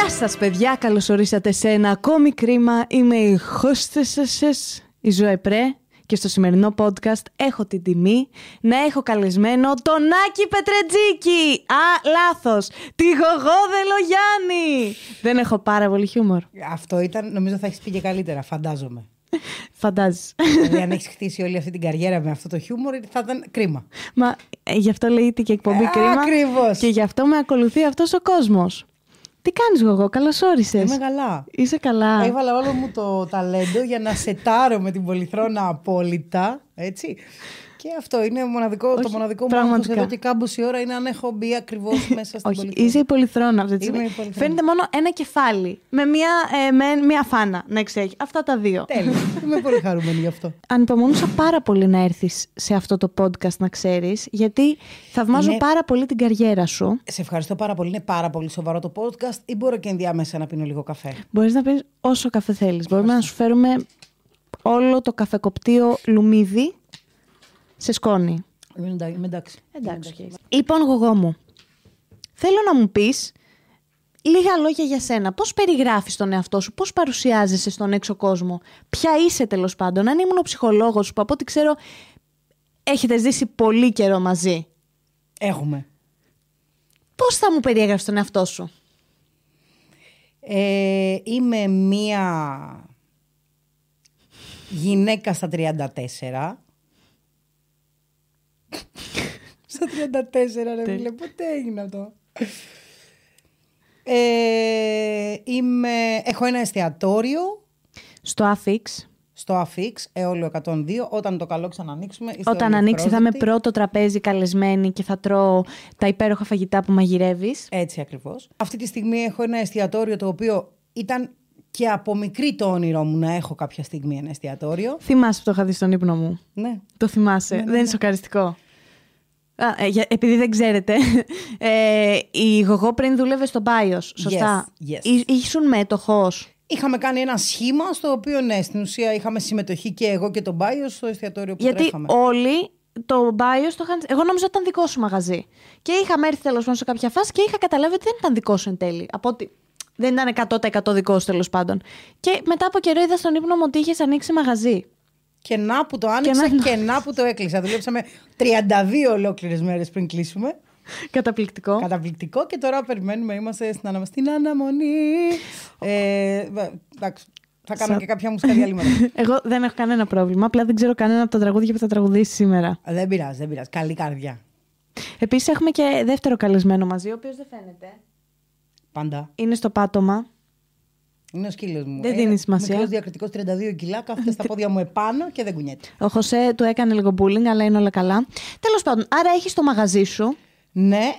Γεια σας παιδιά, καλώς ορίσατε σε ένα ακόμη κρίμα. Είμαι η hostess, η Ζωή Πρέ, και στο σημερινό podcast έχω την τιμή να έχω καλεσμένο τον Άκη Πετρετζίκη. Τη Γωγώ Δεληγιάννη. Δεν έχω πάρα πολύ χιούμορ. Αυτό ήταν, νομίζω θα έχεις πει και καλύτερα, φαντάζομαι. Φαντάζεις. Δηλαδή, αν έχεις χτίσει όλη αυτή την καριέρα με αυτό το χιούμορ, θα ήταν κρίμα. Μα γι' αυτό λέγεται και εκπομπή κρίμα. Ακριβώς. Και γι' αυτό με ακολουθεί αυτός ο κόσμος. Τι κάνεις Γωγώ, καλώς όρισες. Είμαι καλά. Είσαι καλά. Έβαλα όλο μου το ταλέντο για να σετάρω με την Πολυθρόνα απόλυτα. Έτσι. Και αυτό είναι μοναδικό, όχι, το μοναδικό μου που εδώ και κάμποση ώρα είναι αν έχω μπει ακριβώς μέσα στην Πολυθρόνα. Είσαι η Πολυθρόνα αυτή τη στιγμή. Φαίνεται μόνο ένα κεφάλι με μία φάνα να εξέχει. Αυτά τα δύο. Τέλεια. Είμαι πολύ χαρούμενη γι' αυτό. Ανυπομονούσα πάρα πολύ να έρθεις σε αυτό το podcast, να ξέρεις, γιατί θαυμάζω πάρα πολύ την καριέρα σου. Σε ευχαριστώ πάρα πολύ. Είναι πάρα πολύ σοβαρό το podcast, ή μπορώ και ενδιάμεσα να πίνω λίγο καφέ. Μπορείς να πίνεις όσο καφέ θέλεις. Μπορούμε να σου φέρουμε όλο το καφεκοπτείο λουμίδι. Σε σκόνη. Εντάξει. Λοιπόν, Γωγώ μου, θέλω να μου πεις λίγα λόγια για σένα. Πώς περιγράφεις τον εαυτό σου, πώς παρουσιάζεσαι στον έξω κόσμο, ποια είσαι τέλος πάντων. Αν ήμουν ο ψυχολόγος σου, που από ό,τι ξέρω έχετε ζήσει πολύ καιρό μαζί. Έχουμε. Πώς θα μου περιέγραφεις τον εαυτό σου? Είμαι μία γυναίκα στα 34. Στα 34 ρε φίλε, πότε έγινε αυτό? Έχω ένα εστιατόριο στο Αφίξ. Στο Αφίξ, αιώλιο 102. Όταν το καλό ξανανοίξουμε. Όταν ανοίξει θα είμαι πρώτο τραπέζι καλεσμένη και θα τρώω τα υπέροχα φαγητά που μαγειρεύεις. Έτσι ακριβώς. Αυτή τη στιγμή έχω ένα εστιατόριο, το οποίο ήταν και από μικρή το όνειρό μου να έχω κάποια στιγμή ένα εστιατόριο. Θυμάσαι που το είχα δει στον ύπνο μου? Ναι. Το θυμάσαι, δεν είναι σοκαριστικό? Επειδή δεν ξέρετε, η Γωγώ πριν δούλευε στο Bios, σωστά? Yes. Ήσουν μέτοχος. Είχαμε κάνει ένα σχήμα στο οποίο, ναι, στην ουσία είχαμε συμμετοχή και εγώ και το Bios στο εστιατόριο που τρέχαμε. Γιατί όλοι το Bios το είχαν... Εγώ νόμιζα ότι ήταν δικό σου μαγαζί. Και είχαμε έρθει τέλος πάντων σε κάποια φάση και είχα καταλάβει ότι δεν ήταν δικό σου εν τέλει. Από ότι δεν ήταν 100% δικό σου τέλος πάντων. Και μετά από καιρό είδα στον ύπνο μου ότι είχες ανοίξει μαγαζί. Και να που το άνοιξα και να που το έκλεισα. Δουλέψαμε 32 ολόκληρες μέρες πριν κλείσουμε. Καταπληκτικό. Καταπληκτικό, και τώρα περιμένουμε, είμαστε στην αναμονή. Εντάξει, θα κάνω και κάποια μουσικά διαλύματα. Εγώ δεν έχω κανένα πρόβλημα, απλά δεν ξέρω κανένα από τα τραγούδια που θα τραγουδήσει σήμερα. Δεν πειράζει, δεν πειράζει. Καλή καρδιά. Επίσης έχουμε και δεύτερο καλεσμένο μαζί, ο οποίος δεν φαίνεται. Πάντα. Είναι στο πάτωμα. Είναι ο σκύλος μου. Δεν δίνει σημασία. Μικρός διακριτικός, 32 κιλά, κάθεται στα πόδια μου επάνω και δεν κουνιέται. Ο Χωσέ του έκανε λίγο bullying, αλλά είναι όλα καλά. Τέλος πάντων, άρα έχεις το μαγαζί σου. Ναι,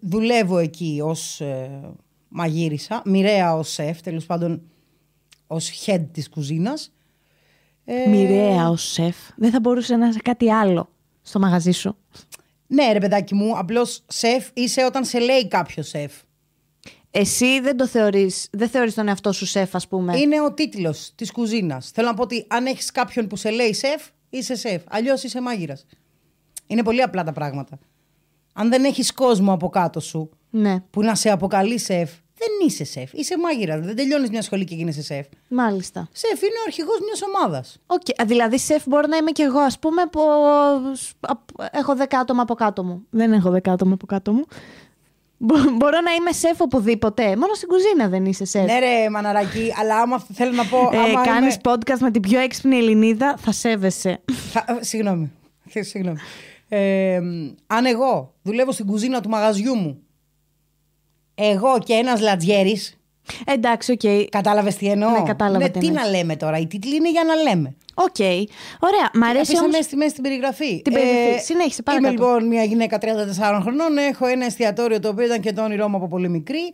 δουλεύω εκεί ως μαγείρισα, μοιραία ως σεφ, τέλος πάντων ως head της κουζίνας. Μοιραία ως σεφ. Δεν θα μπορούσε να είσαι κάτι άλλο στο μαγαζί σου? Ναι ρε παιδάκι μου, απλώς σεφ είσαι όταν σε λέει κάποιο σεφ. Εσύ δεν θεωρείς τον εαυτό σου σεφ, ας πούμε. Είναι ο τίτλος της κουζίνας. Θέλω να πω ότι αν έχεις κάποιον που σε λέει σεφ, είσαι σεφ. Αλλιώς είσαι μάγειρας. Είναι πολύ απλά τα πράγματα. Αν δεν έχεις κόσμο από κάτω σου, ναι, που να σε αποκαλεί σεφ, δεν είσαι σεφ. Είσαι μάγειρα. Δεν τελειώνεις μια σχολή και γίνεσαι σεφ. Μάλιστα. Σεφ είναι ο αρχηγός μιας ομάδας. Okay. Δηλαδή, σεφ μπορεί να είμαι κι εγώ, ας πούμε, που έχω 10 άτομα από κάτω μου. Δεν έχω 10 άτομα από κάτω μου. Μπορώ να είμαι σεφ οπουδήποτε. Μόνο στην κουζίνα δεν είσαι σεφ. Ναι ρε μαναρακή, αλλά άμα θέλω να πω, κάνεις podcast με την πιο έξυπνη Ελληνίδα, θα σέβεσαι. Συγγνώμη. Αν εγώ δουλεύω στην κουζίνα του μαγαζιού μου, εγώ και ένας λατζιέρης. Εντάξει, οκ. Okay. Κατάλαβες τι εννοώ? Ναι, κατάλαβα. Ναι, τι να λέμε τώρα, οι τίτλοι είναι για να λέμε. Οκ. Okay. Ωραία, μ' αρέσει όμως... Μέσα στην περιγραφή. Συνέχισε, πάρα πολύ. Είμαι λοιπόν μια γυναίκα 34 χρονών, έχω ένα εστιατόριο το οποίο ήταν και το όνειρό μου από πολύ μικρή.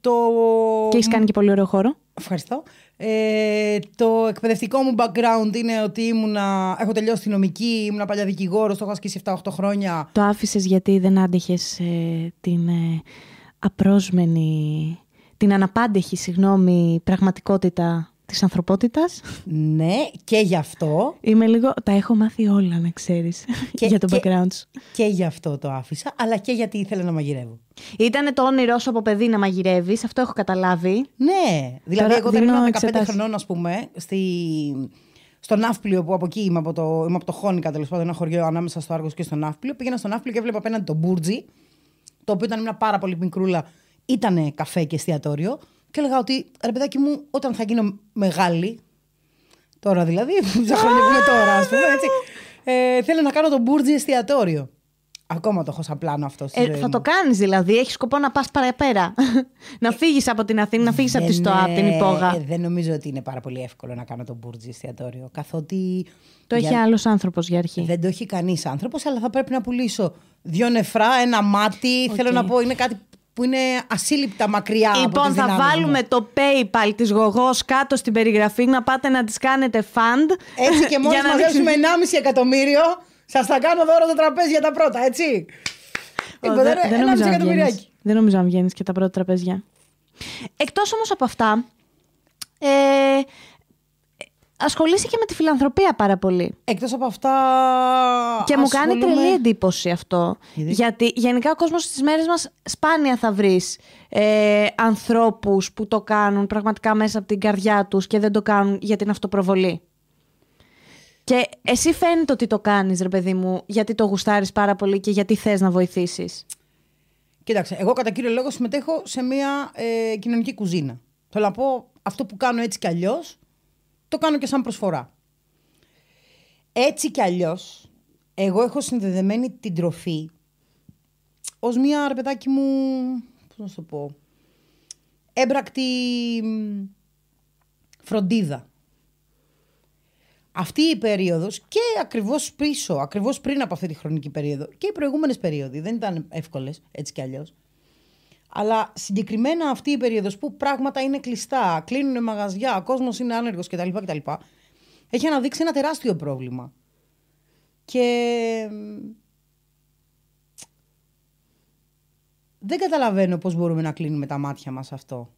Και έχεις κάνει και πολύ ωραίο χώρο. Ευχαριστώ. Το εκπαιδευτικό μου background είναι ότι έχω τελειώσει τη νομική, ήμουνα παλιά δικηγόρος, το έχω ασκήσει 7-8 χρόνια. Το άφησες γιατί δεν άντυχες την αναπάντεχη πραγματικότητα της ανθρωπότητας. Ναι, και γι' αυτό. Είμαι λίγο. Τα έχω μάθει όλα, να ξέρεις. Για το background σου. Και γι' αυτό το άφησα, αλλά και γιατί ήθελα να μαγειρεύω. Ήτανε το όνειρό σου από παιδί να μαγειρεύεις, αυτό έχω καταλάβει. Ναι. Δηλαδή, εγώ δεν ήμουν 15 χρονών, ας πούμε, στο Ναύπλιο, που από εκεί είμαι, από το Χόνικα, τέλος πάντων, ένα χωριό ανάμεσα στο Άργος και στο Ναύπλιο. Πήγαινα στο Ναύπλιο και έβλεπα απέναντι το Μπούρτζι, το οποίο ήταν μια πάρα πολύ μικρούλα, ήταν καφέ και εστιατόριο. Και έλεγα ότι, ρε παιδάκι μου, όταν θα γίνω μεγάλη, τώρα δηλαδή, ζαχαρεύουμε τώρα, ας πούμε, έτσι, θέλω να κάνω το Μπούρτζι εστιατόριο. Ακόμα το έχω σαν πλάνο αυτό. Θα το κάνεις δηλαδή, έχεις σκοπό να πας παραπέρα. Να φύγεις από την Αθήνα, να φύγεις από τη ΣΤΟΑ, από την υπόγα. Δεν νομίζω ότι είναι πάρα πολύ εύκολο να κάνω το Μπούρτζι εστιατόριο. Καθότι. Το έχει άλλος άνθρωπος για αρχή. Δεν το έχει κανείς άνθρωπος, αλλά θα πρέπει να πουλήσω 2 νεφρά, ένα μάτι. Okay. Θέλω να πω, είναι κάτι που είναι ασύλληπτα μακριά. Λοιπόν, από θα βάλουμε το PayPal της Γωγώ κάτω στην περιγραφή, να πάτε να τις κάνετε fund. Έτσι και μόλις μαζέψουμε 1,5 εκατομμύριο. Σας θα κάνω δώρο το τραπέζι για τα πρώτα, έτσι. Δεν νομίζω να βγαίνεις και τα πρώτα τραπέζια. Εκτός όμως από αυτά, ασχολείσαι και με τη φιλανθρωπία πάρα πολύ. Εκτός από αυτά. Και μου κάνει τρελή εντύπωση αυτό. Γιατί γενικά ο κόσμος στις μέρες μας σπάνια θα βρεις ανθρώπους που το κάνουν πραγματικά μέσα από την καρδιά τους και δεν το κάνουν για την αυτοπροβολή. Και εσύ φαίνεται ότι το κάνεις, ρε παιδί μου, γιατί το γουστάρεις πάρα πολύ και γιατί θες να βοηθήσεις. Κοίταξε, εγώ κατά κύριο λόγο συμμετέχω σε μια κοινωνική κουζίνα. Θέλω να πω, αυτό που κάνω έτσι κι αλλιώς, το κάνω και σαν προσφορά. Έτσι κι αλλιώς, εγώ έχω συνδεδεμένη την τροφή ως μια, ρε παιδάκι μου, πώς να σου το πω, έμπρακτη φροντίδα. Αυτή η περίοδος και ακριβώς πίσω, ακριβώς πριν από αυτή τη χρονική περίοδο και οι προηγούμενες περίοδοι δεν ήταν εύκολες, έτσι κι αλλιώς. Αλλά συγκεκριμένα αυτή η περίοδος που πράγματα είναι κλειστά, κλείνουν μαγαζιά, ο κόσμος είναι άνεργος κτλ. Έχει αναδείξει ένα τεράστιο πρόβλημα. Και δεν καταλαβαίνω πώς μπορούμε να κλείνουμε τα μάτια μας αυτό.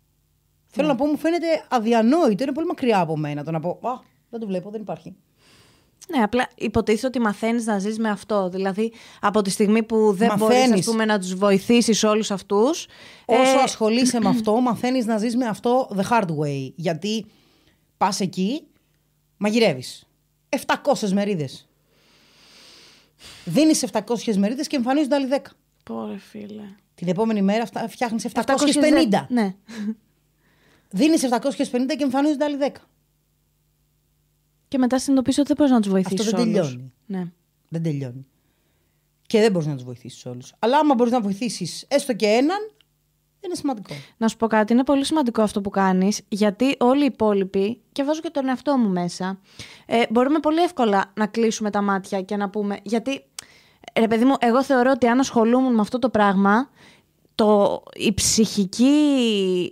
Θέλω να πω, μου φαίνεται αδιανόητο, είναι πολύ μακριά από μένα το να πω. Δεν το βλέπω, δεν υπάρχει. Ναι, απλά υποτίθεται ότι μαθαίνεις να ζεις με αυτό. Δηλαδή, από τη στιγμή που δεν μπορείς, ας πούμε, να τους βοηθήσεις όλους αυτούς. Όσο ασχολείσαι με αυτό, μαθαίνεις να ζεις με αυτό the hard way. Γιατί πας εκεί, μαγειρεύεις. 700 μερίδες. Δίνεις 700 μερίδες και εμφανίζονται άλλοι 10. Πόρε φίλε. Την επόμενη μέρα φτιάχνεις 750. 750. Ναι. Δίνεις 750 και εμφανίζονται άλλοι 10. Και μετά συνειδητοποιήσω ότι δεν μπορείς να τους βοηθήσεις. Αυτό δεν τελειώνει. Ναι. Δεν τελειώνει. Και δεν μπορείς να τους βοηθήσεις όλους. Αλλά άμα μπορείς να βοηθήσεις έστω και έναν, είναι σημαντικό. Να σου πω κάτι, είναι πολύ σημαντικό αυτό που κάνεις, γιατί όλοι οι υπόλοιποι, και βάζω και τον εαυτό μου μέσα, μπορούμε πολύ εύκολα να κλείσουμε τα μάτια και να πούμε. Γιατί, ρε παιδί μου, εγώ θεωρώ ότι αν ασχολούμουν με αυτό το πράγμα, η ψυχική.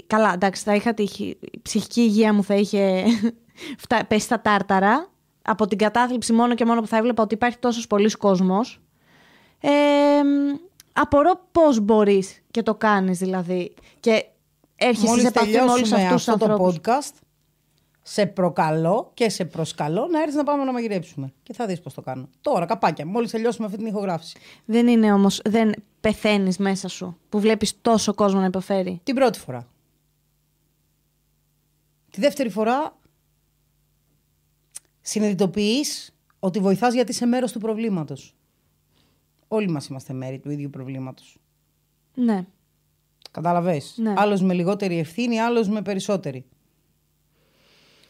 Καλά, εντάξει, η ψυχική υγεία μου θα είχε πέσει στα τάρταρα από την κατάθλιψη μόνο και μόνο που θα έβλεπα ότι υπάρχει τόσος πολλής κόσμος. Απορώ πώς μπορείς και το κάνεις δηλαδή. Και έρχεσαι σε επαφή με όλους αυτούς τους ανθρώπους. Το podcast, σε προκαλώ και σε προσκαλώ να έρθεις να πάμε να μαγειρέψουμε. Και θα δεις πώς το κάνω. Τώρα, καπάκια, μόλις τελειώσουμε αυτή την ηχογράφηση. Δεν είναι όμως, δεν πεθαίνεις μέσα σου που βλέπεις τόσο κόσμο να υποφέρει. Την πρώτη φορά. Τη δεύτερη φορά συνειδητοποιείς ότι βοηθάς γιατί είσαι μέρος του προβλήματος. Όλοι μας είμαστε μέρη του ίδιου προβλήματος. Ναι. Καταλαβες. Ναι. Άλλος με λιγότερη ευθύνη, άλλος με περισσότερη.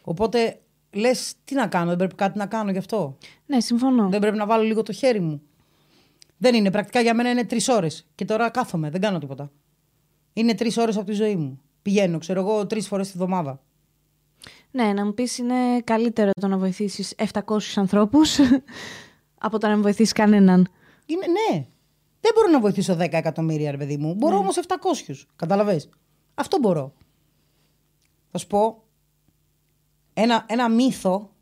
Οπότε λες, τι να κάνω, δεν πρέπει κάτι να κάνω γι' αυτό. Ναι, συμφωνώ. Δεν πρέπει να βάλω λίγο το χέρι μου. Δεν είναι. Πρακτικά για μένα είναι 3 ώρες. Και τώρα κάθομαι, δεν κάνω τίποτα. Είναι 3 ώρες από τη ζωή μου. Πηγαίνω, ξέρω εγώ, 3 φορές τη βδομάδα. Ναι, να μου πεις είναι καλύτερο το να βοηθήσεις 700 ανθρώπους από το να μην βοηθήσεις κανέναν. Ναι, δεν μπορώ να βοηθήσω 10 εκατομμύρια, ρε παιδί μου. Μπορώ όμως 700, καταλαβες. Αυτό μπορώ. Θα σου πω ένα μύθο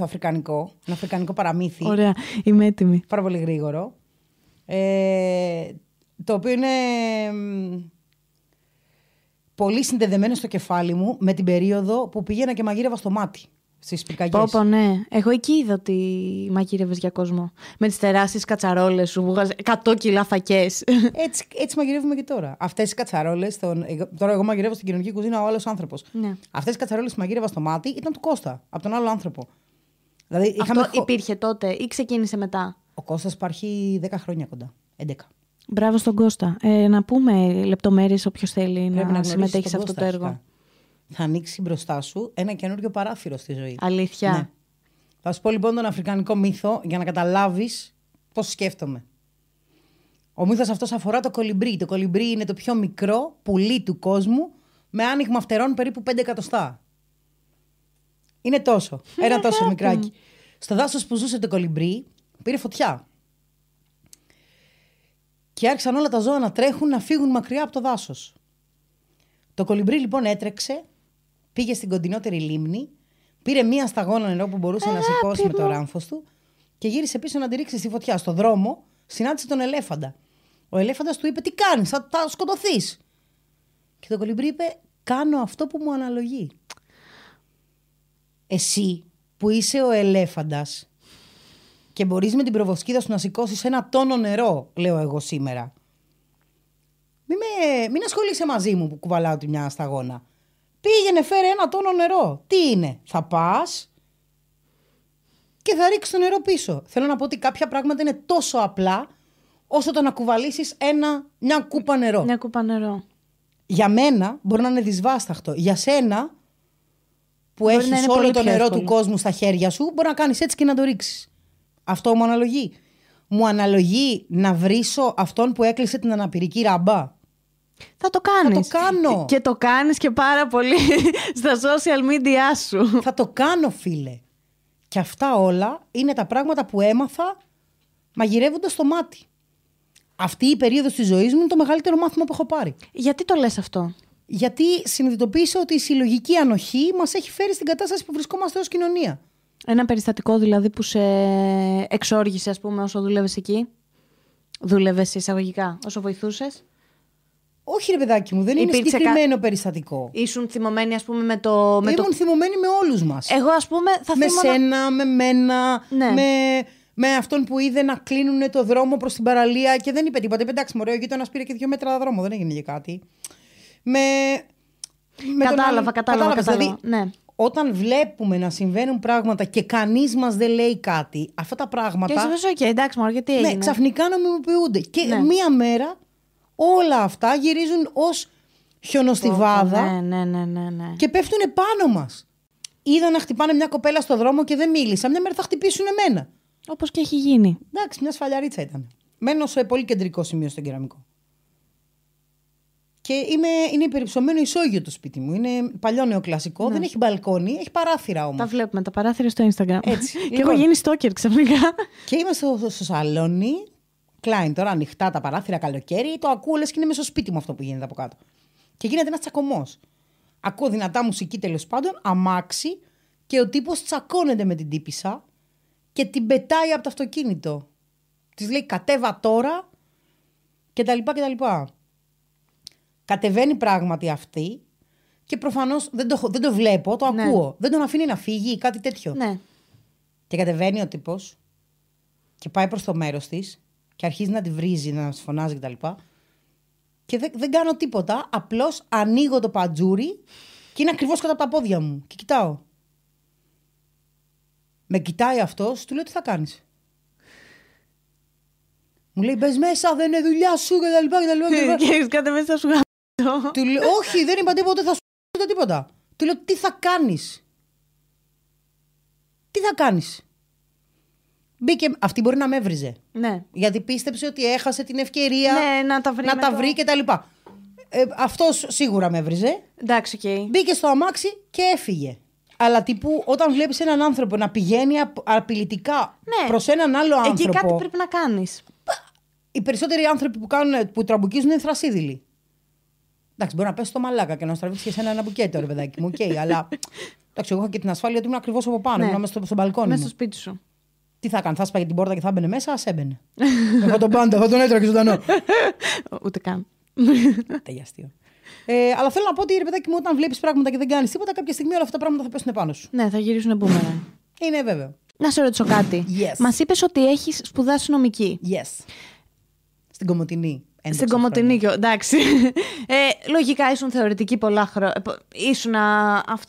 αφρικανικό, ένα αφρικανικό παραμύθι. Ωραία, είμαι έτοιμη. Πάρα πολύ γρήγορο. Το οποίο είναι πολύ συνδεδεμένο στο κεφάλι μου με την περίοδο που πήγαινα και μαγείρευα στο μάτι. Στις πυρκαγιές. Πόπο, ναι. Εγώ εκεί είδα ότι μαγείρευες για κόσμο. Με τις τεράστιες κατσαρόλες σου, βγάζεις 100 κιλά φακές. Έτσι μαγειρεύουμε και τώρα. Αυτές οι κατσαρόλες. Τώρα, εγώ μαγειρεύω στην κοινωνική κουζίνα, ο άλλος άνθρωπος. Ναι. Αυτές οι κατσαρόλες που μαγείρευα στο μάτι ήταν του Κώστα, από τον άλλο άνθρωπο. Δηλαδή, Αυτό υπήρχε τότε ή ξεκίνησε μετά? Ο Κώστας υπάρχει 10 χρόνια κοντά. 11. Μπράβο στον Κώστα. Να πούμε λεπτομέρειες όποιος θέλει να συμμετέχει σε αυτό το έργο. Αρχικά. Θα ανοίξει μπροστά σου ένα καινούριο παράθυρο στη ζωή. Αλήθεια. Ναι. Θα σου πω λοιπόν τον αφρικανικό μύθο για να καταλάβεις πώς σκέφτομαι. Ο μύθος αυτός αφορά το κολυμπρί. Το κολυμπρί είναι το πιο μικρό πουλί του κόσμου με άνοιγμα φτερών περίπου 5 εκατοστά. Είναι τόσο. Ένα τόσο μικράκι. Στο δάσος που ζούσε το κολυμπρί πήρε φωτιά. Και άρχισαν όλα τα ζώα να τρέχουν, να φύγουν μακριά από το δάσος. Το κολυμπρί λοιπόν έτρεξε. Πήγε στην κοντινότερη λίμνη, πήρε μία σταγόνα νερό που μπορούσε να σηκώσει με το ράμφος του και γύρισε πίσω να τη ρίξει στη φωτιά. Στο δρόμο συνάντησε τον ελέφαντα. Ο ελέφαντας του είπε: «Τι κάνεις, θα σκοτωθείς». Και το κολυμπρί είπε: «Κάνω αυτό που μου αναλογεί». Εσύ που είσαι ο ελέφαντας και μπορείς με την προβοσκίδα σου να σηκώσεις 1 τόνο νερό, λέω εγώ σήμερα. Μην ασχολείσαι μαζί μου που κουβαλάω τη μια σταγόνα. Πήγαινε, φέρε 1 τόνο νερό. Τι είναι, θα πας και θα ρίξεις το νερό πίσω. Θέλω να πω ότι κάποια πράγματα είναι τόσο απλά όσο το να κουβαλήσεις μια κούπα νερό. Μια κούπα νερό. Για μένα μπορεί να είναι δυσβάσταχτο. Για σένα που έχεις όλο το νερό του κόσμου στα χέρια σου, μπορεί να κάνεις έτσι και να το ρίξεις. Αυτό μου αναλογεί. Μου αναλογεί να βρίσω αυτόν που έκλεισε την αναπηρική ράμπα. Θα το κάνεις. Θα το κάνω. Και το κάνεις και πάρα πολύ στα social media σου. Θα το κάνω, φίλε. Και αυτά όλα είναι τα πράγματα που έμαθα μαγειρεύοντας στο μάτι. Αυτή η περίοδος της ζωής μου είναι το μεγαλύτερο μάθημα που έχω πάρει. Γιατί το λες αυτό? Γιατί συνειδητοποίησα ότι η συλλογική ανοχή μας έχει φέρει στην κατάσταση που βρισκόμαστε ως κοινωνία. Ένα περιστατικό δηλαδή που σε εξόργησε, ας πούμε, όσο δούλευες εκεί? Δούλευες εισαγωγικά, όσο βοηθούσες? Όχι, ρε παιδάκι μου, δεν είναι συγκεκριμένο περιστατικό. Ήσουν θυμωμένη, ας πούμε, με το. Ήμουν θυμωμένη με όλους μας. Εγώ, ας πούμε, θα θυμόμουν. Με σένα, με μένα, ναι. με αυτόν που είδε να κλείνουν το δρόμο προς την παραλία και δεν είπε τίποτα. Είπε, εντάξει, μωρέ, ο γείτονας πήρε και 2 μέτρα δρόμο, δεν έγινε και κάτι. Κατάλαβα. Δηλαδή, ναι. Όταν βλέπουμε να συμβαίνουν πράγματα και κανείς μας δεν λέει κάτι, αυτά τα πράγματα. Και εσύ, okay, εντάξει, μωρέ, γιατί έγινε. Ναι, ξαφνικά νομιμοποιούνται. Και ναι. Μία μέρα. Όλα αυτά γυρίζουν ως χιονοστιβάδα ναι. Και πέφτουν πάνω μας. Είδα να χτυπάνε μια κοπέλα στο δρόμο και δεν μίλησα. Μια μέρα θα χτυπήσουν εμένα. Όπως και έχει γίνει. Εντάξει, μια σφαλιαρίτσα ήταν. Μένω σε πολύ κεντρικό σημείο στον Κεραμικό. Και είναι υπερυψωμένο ισόγειο το σπίτι μου. Είναι παλιό νεοκλασικό, ναι. Δεν έχει μπαλκόνι, έχει παράθυρα όμως. Τα βλέπουμε, τα παράθυρα στο Instagram. Έτσι. Λοιπόν. Και έχω γίνει stalker ξαφνικά. Και είμαι στο σαλόνι. Κλάιν, τώρα ανοιχτά τα παράθυρα καλοκαίρι, το ακούω λες και είναι μέσα στο σπίτι μου αυτό που γίνεται από κάτω. Και γίνεται ένας τσακωμός. Ακούω δυνατά μουσική, τέλος πάντων, αμάξι, και ο τύπος τσακώνεται με την τύπισσα και την πετάει από το αυτοκίνητο. Της λέει κατέβα τώρα κτλ. Κατεβαίνει πράγματι αυτή και προφανώς δεν το βλέπω, το ακούω. Ναι. Δεν τον αφήνει να φύγει ή κάτι τέτοιο. Ναι. Και κατεβαίνει ο τύπος και πάει προς το μέρος της. Και αρχίζει να τη βρίζει, να μας φωνάζει κτλ. Και δεν κάνω τίποτα. Απλώς ανοίγω το παντζούρι και είναι ακριβώς κάτω από τα πόδια μου. Και κοιτάω. Με κοιτάει αυτός, του λέω τι θα κάνεις. Μου λέει μπες μέσα, δεν είναι δουλειά σου κτλ. Και κάτε μέσα σου γαμπτώ. Του λέω όχι, δεν είπα τίποτα, θα σου γαμπτώ τίποτα. Του λέω τι θα κάνεις. Τι θα κάνεις. Μπήκε, αυτή μπορεί να με έβριζε. Ναι. Γιατί πίστεψε ότι έχασε την ευκαιρία να τα βρει και τα λοιπά. Αυτός σίγουρα με έβριζε. Εντάξει, okay. Μπήκε στο αμάξι και έφυγε. Αλλά τύπου όταν βλέπεις έναν άνθρωπο να πηγαίνει απειλητικά προς έναν άλλο άνθρωπο. Εκεί κάτι πρέπει να κάνεις. Οι περισσότεροι άνθρωποι που τραμπουκίζουν είναι θρασίδηλοι. Εντάξει, μπορεί να πέσει το μαλάκα και να στραβήξει και σε ένα μπουκέτο, ρε παιδάκι μου. Okay, αλλά εντάξει, εγώ είχα και την ασφάλεια ότι ήμουν ακριβώς από πάνω, ήμουν μέσα στον μπαλκόνι. Μέσα στο σπίτι σου. Τι θα έκανε, θα σπάγε την πόρτα και θα έμπαινε μέσα, ας έμπαινε. Εγώ τον πάντα, εγώ τον έτρωγε ζωντανό. Ούτε καν. Τελειαστείο. Αλλά θέλω να πω ότι ρε παιδάκι μου, όταν βλέπει πράγματα και δεν κάνει τίποτα, κάποια στιγμή όλα αυτά τα πράγματα θα πέσουν πάνω σου. Ναι, θα γυρίσουν μπούμερα. Είναι βέβαιο. Να σε ρωτήσω κάτι. Yes. Μας είπες ότι έχεις σπουδάσει νομική. Yes. Στην Κομοτηνή. Στην Κομοτηνή, εντάξει. Λογικά ήσουν θεωρητική πολλά χρόνια.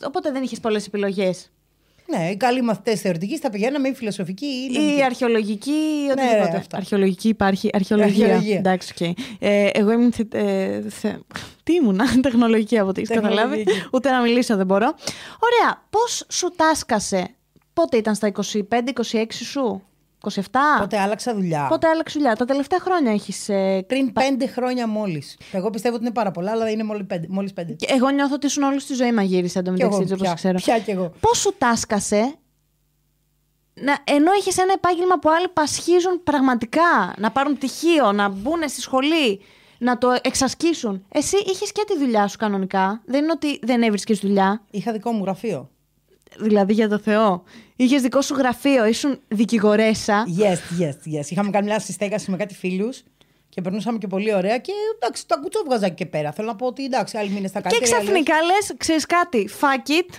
Οπότε δεν είχες πολλές επιλογές. Ναι, οι καλοί μαθητές θεωρητικής θα πηγαίναμε ή φιλοσοφική ή αρχαιολογική ή οτιδήποτε. Ναι, αρχαιολογική υπάρχει. Αρχαιολογία. Εντάξει, okay. Εγώ ήμουν. Τι ήμουνα, τεχνολογική από ό,τι έχεις καταλάβει. Ούτε να μιλήσω δεν μπορώ. Ωραία. Πώς σου τάσκασε. Πότε ήταν στα 25-26 σου, 27? Πότε άλλαξα δουλειά. Τα τελευταία χρόνια έχεις... Πριν 5 χρόνια μόλις. Εγώ πιστεύω ότι είναι πάρα πολλά, αλλά είναι μόλις 5. Εγώ νιώθω ότι ήσουν όλη στη ζωή μαγείρισα, εντωμεταξύ, όπως ξέρω. Πια κι εγώ. Πώς σου τάσκασε, ενώ έχεις ένα επάγγελμα που άλλοι πασχίζουν πραγματικά, να πάρουν πτυχίο, να μπουν στη σχολή, να το εξασκήσουν. Εσύ είχες και τη δουλειά σου κανονικά. Δεν είναι ότι δεν έβρισκες δουλειά. Είχα δικό μου γραφείο. Δηλαδή για το Θεό. Είχες δικό σου γραφείο, ήσουν δικηγορέσα. Yes. Είχαμε κάνει μια συστέγαση με κάτι φίλους και περνούσαμε και πολύ ωραία. Και εντάξει, το ακουτσό βγάζα και πέρα. Θέλω να πω ότι εντάξει, άλλοι μήνες θα κάνει. Και ξαφνικά λες, ξέρεις κάτι. Fuck it.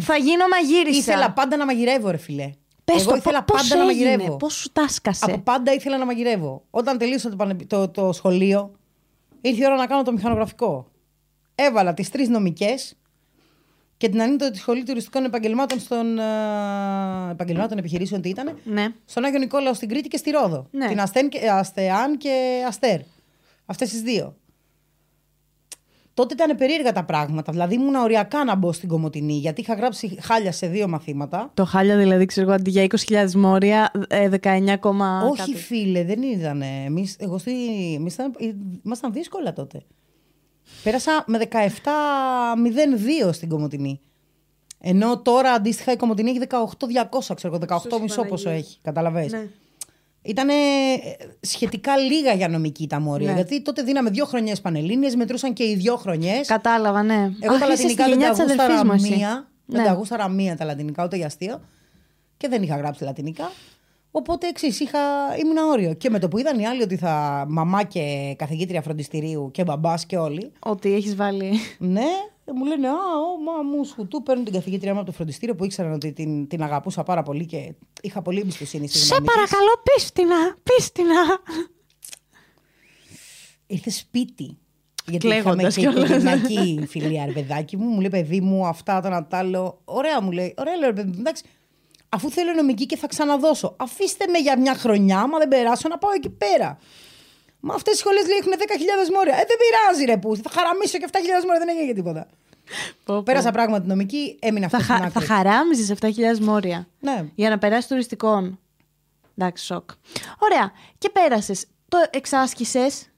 Θα γίνω μαγείρισα. Ήθελα πάντα να μαγειρεύω, ρε φιλέ. Εγώ ήθελα πάντα να μαγειρεύω. Πώς σου τάσκασε. Από πάντα ήθελα να μαγειρεύω. Όταν τελείωσα το σχολείο, ήρθε η ώρα να κάνω το μηχανογραφικό. Έβαλα τις 3 νομικές. Και την ανήνυτα τη Σχολή Τουριστικών Επαγγελμάτων στον. Επαγγελμάτων επιχειρήσεων, τι ήταν. Ναι. Στον Άγιο Νικόλαο στην Κρήτη και στη Ρόδο. Ναι. Την Αστεάν και Αστέρ. Αυτές τις 2. Τότε ήταν περίεργα τα πράγματα. Δηλαδή ήμουν οριακά να μπω στην Κομοτηνή, γιατί είχα γράψει χάλια σε 2 μαθήματα. Το χάλια δηλαδή, ξέρω εγώ, αντί για 20.000 μόρια, 19,000. Όχι, κάτι. Φίλε, δεν ήταν. Ήμασταν δύσκολα τότε. Πέρασα με 17,02 στην Κομοτηνή. Ενώ τώρα αντίστοιχα η Κομοτηνή έχει 18,200, ξέρω, 18,5 πόσο έχει. Καταλαβαίνεις. Ναι. Ήταν σχετικά λίγα για νομική τα μόρια. Ναι. Γιατί τότε δίναμε 2 χρονιές πανελλήνιες, μετρούσαν και οι 2 χρονιές. Κατάλαβα, ναι. Εγώ τα λατινικά δεν τα γούσταρα μία τα λατινικά, ούτε για αστείο. Και δεν είχα γράψει λατινικά. Οπότε εξής, ήμουν όριο. Και με το που είδαν οι άλλοι ότι θα μαμά και καθηγήτρια φροντιστηρίου και μπαμπάς και όλοι. Ότι έχεις βάλει. Ναι, μου λένε μα μου σκουτού. Παίρνουν την καθηγήτρια μου από το φροντιστήριο που ήξεραν ότι την αγαπούσα πάρα πολύ και είχα πολύ εμπιστοσύνη στη γυναίκα. Σε παρακαλώ, πίστηνα. Ήρθε σπίτι. Γιατί είχαμε και γυναική φιλία, ρε παιδάκι μου. Μου λέει, παιδί μου, αυτά το να τα λέω. Ωραία, μου λέει. Ωραία, λέω, παιδί μου, εντάξει. Αφού θέλω νομική και θα ξαναδώσω. Αφήστε με για μια χρονιά, άμα δεν περάσω, να πάω εκεί πέρα. Μα αυτές οι σχολές λέει έχουν 10.000 μόρια. Δεν πειράζει, ρε που. Θα χαραμίσω και 7.000 μόρια, δεν έγινε τίποτα. Πέρασα πράγματι νομική, έμεινα αυτή. Θα χαράμιζες 7.000 μόρια. Ναι. Για να περάσει τουριστικών. Εντάξει, σοκ. Ωραία. Και πέρασες. Το εξάσκησες.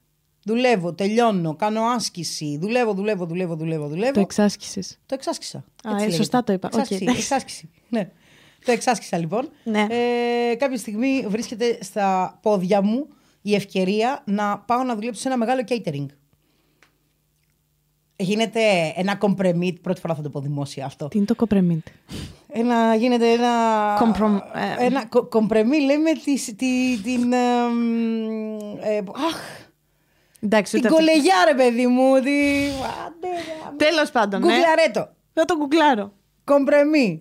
Δουλεύω, τελειώνω, κάνω άσκηση. Δουλεύω. Το εξάσκησες. Το εξάσκησα. Σωστά το είπα. Εξάσκηση. Ναι. Το εξάσκησα λοιπόν. Ναι. Κάποια στιγμή βρίσκεται στα πόδια μου η ευκαιρία να πάω να δουλέψω σε ένα μεγάλο catering. Γίνεται ένα compromit. Πρώτη φορά θα το πω δημόσια αυτό. Τι είναι το compromit? Γίνεται ένα. Ένα compromit λέμε την. Την κολεγιά, ρε παιδί μου. Τέλος πάντων. Γκουγκλαρέτο. Θα το γκουγκλάρω. Compromit.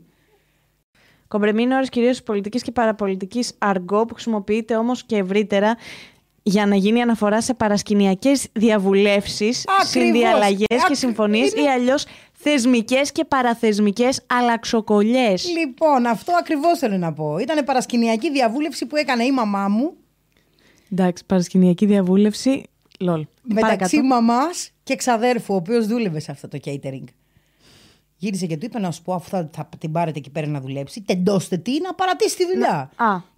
Κομπρεμί είναι όρος κυρίως πολιτικής και παραπολιτικής αργό, που χρησιμοποιείται όμως και ευρύτερα για να γίνει αναφορά σε παρασκηνιακές διαβουλεύσεις, συνδιαλλαγές και συμφωνίες ή αλλιώς θεσμικές και παραθεσμικές αλλαξοκολλιές. Λοιπόν, αυτό ακριβώς θέλω να πω. Ήτανε παρασκηνιακή διαβούλευση που έκανε η μαμά μου. Εντάξει, παρασκηνιακή διαβούλευση, λολ. Μεταξύ μαμάς και ξαδέρφου, ο οποίος δούλευε σε αυτό το catering. Γύρισε και του είπε να σου πω, αφού θα την πάρετε εκεί πέρα να δουλέψει, τεντώστε τη να παρατήσει τη δουλειά.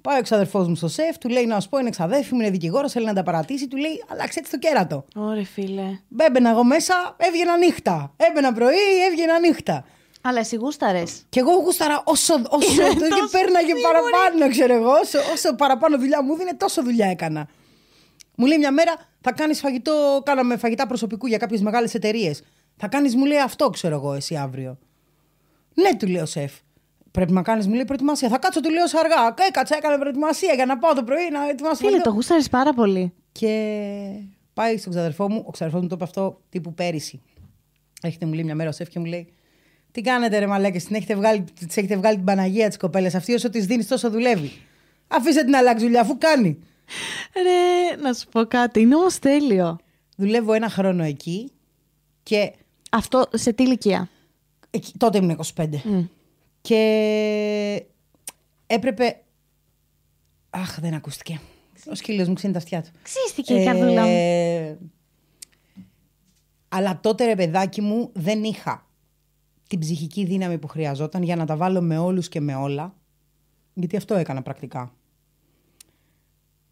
Πάει ο εξαδερφός μου στο σεφ, του λέει να σου πω, είναι εξαδέρφη μου, είναι δικηγόρος, θέλει να τα παρατήσει, του λέει αλλάξε έτσι το κέρατο. Ωραία, φίλε. Μπέμπαινα εγώ μέσα, έβγαινα νύχτα. Έμπαινα πρωί, έβγαινα νύχτα. Αλλά εσύ γούσταρες. Και εγώ γούσταρα όσο και πέρναγε παραπάνω, ξέρω εγώ. Όσο παραπάνω δουλειά μου δίνε, τόσο δουλειά έκανα. Μου λέει μια μέρα θα κάνεις φαγητό, κάναμε φαγητά προσωπικού για κάποιες μεγάλες εταιρείες. Θα κάνεις, μου λέει, αυτό, ξέρω εγώ, εσύ αύριο. Ναι, του λέω, σεφ. Πρέπει να κάνεις, μου λέει, προετοιμασία. Θα κάτσω, του λέω, αργά. Έκανα προετοιμασία για να πάω το πρωί να ετοιμάσω. Φίλε, το γούσταρες πάρα πολύ. Και πάει στον ξαδερφό μου, ο ξαδερφός μου το είπε αυτό τύπου πέρυσι. Έχετε μου λέει μια μέρα ο σεφ και μου λέει: Τι κάνετε ρε μαλάκες, έχετε βγάλει την Παναγία της κοπέλας αυτή, όσο της δίνεις τόσο δουλεύει. Αφήστε την αλλαξουλιά, αφού κάνει. Ρε, να σου πω κάτι, είναι όμως τέλειο. Δουλεύω ένα χρόνο εκεί και. Αυτό σε τι ηλικία? Εκεί, τότε ήμουν 25. Mm. Και έπρεπε. Αχ, δεν ακούστηκε. Ο σκύλος μου ξύνει τα αυτιά του. Ξύστηκε η καρδούλα μου. Αλλά τότε ρε παιδάκι μου δεν είχα την ψυχική δύναμη που χρειαζόταν για να τα βάλω με όλους και με όλα. Γιατί αυτό έκανα πρακτικά.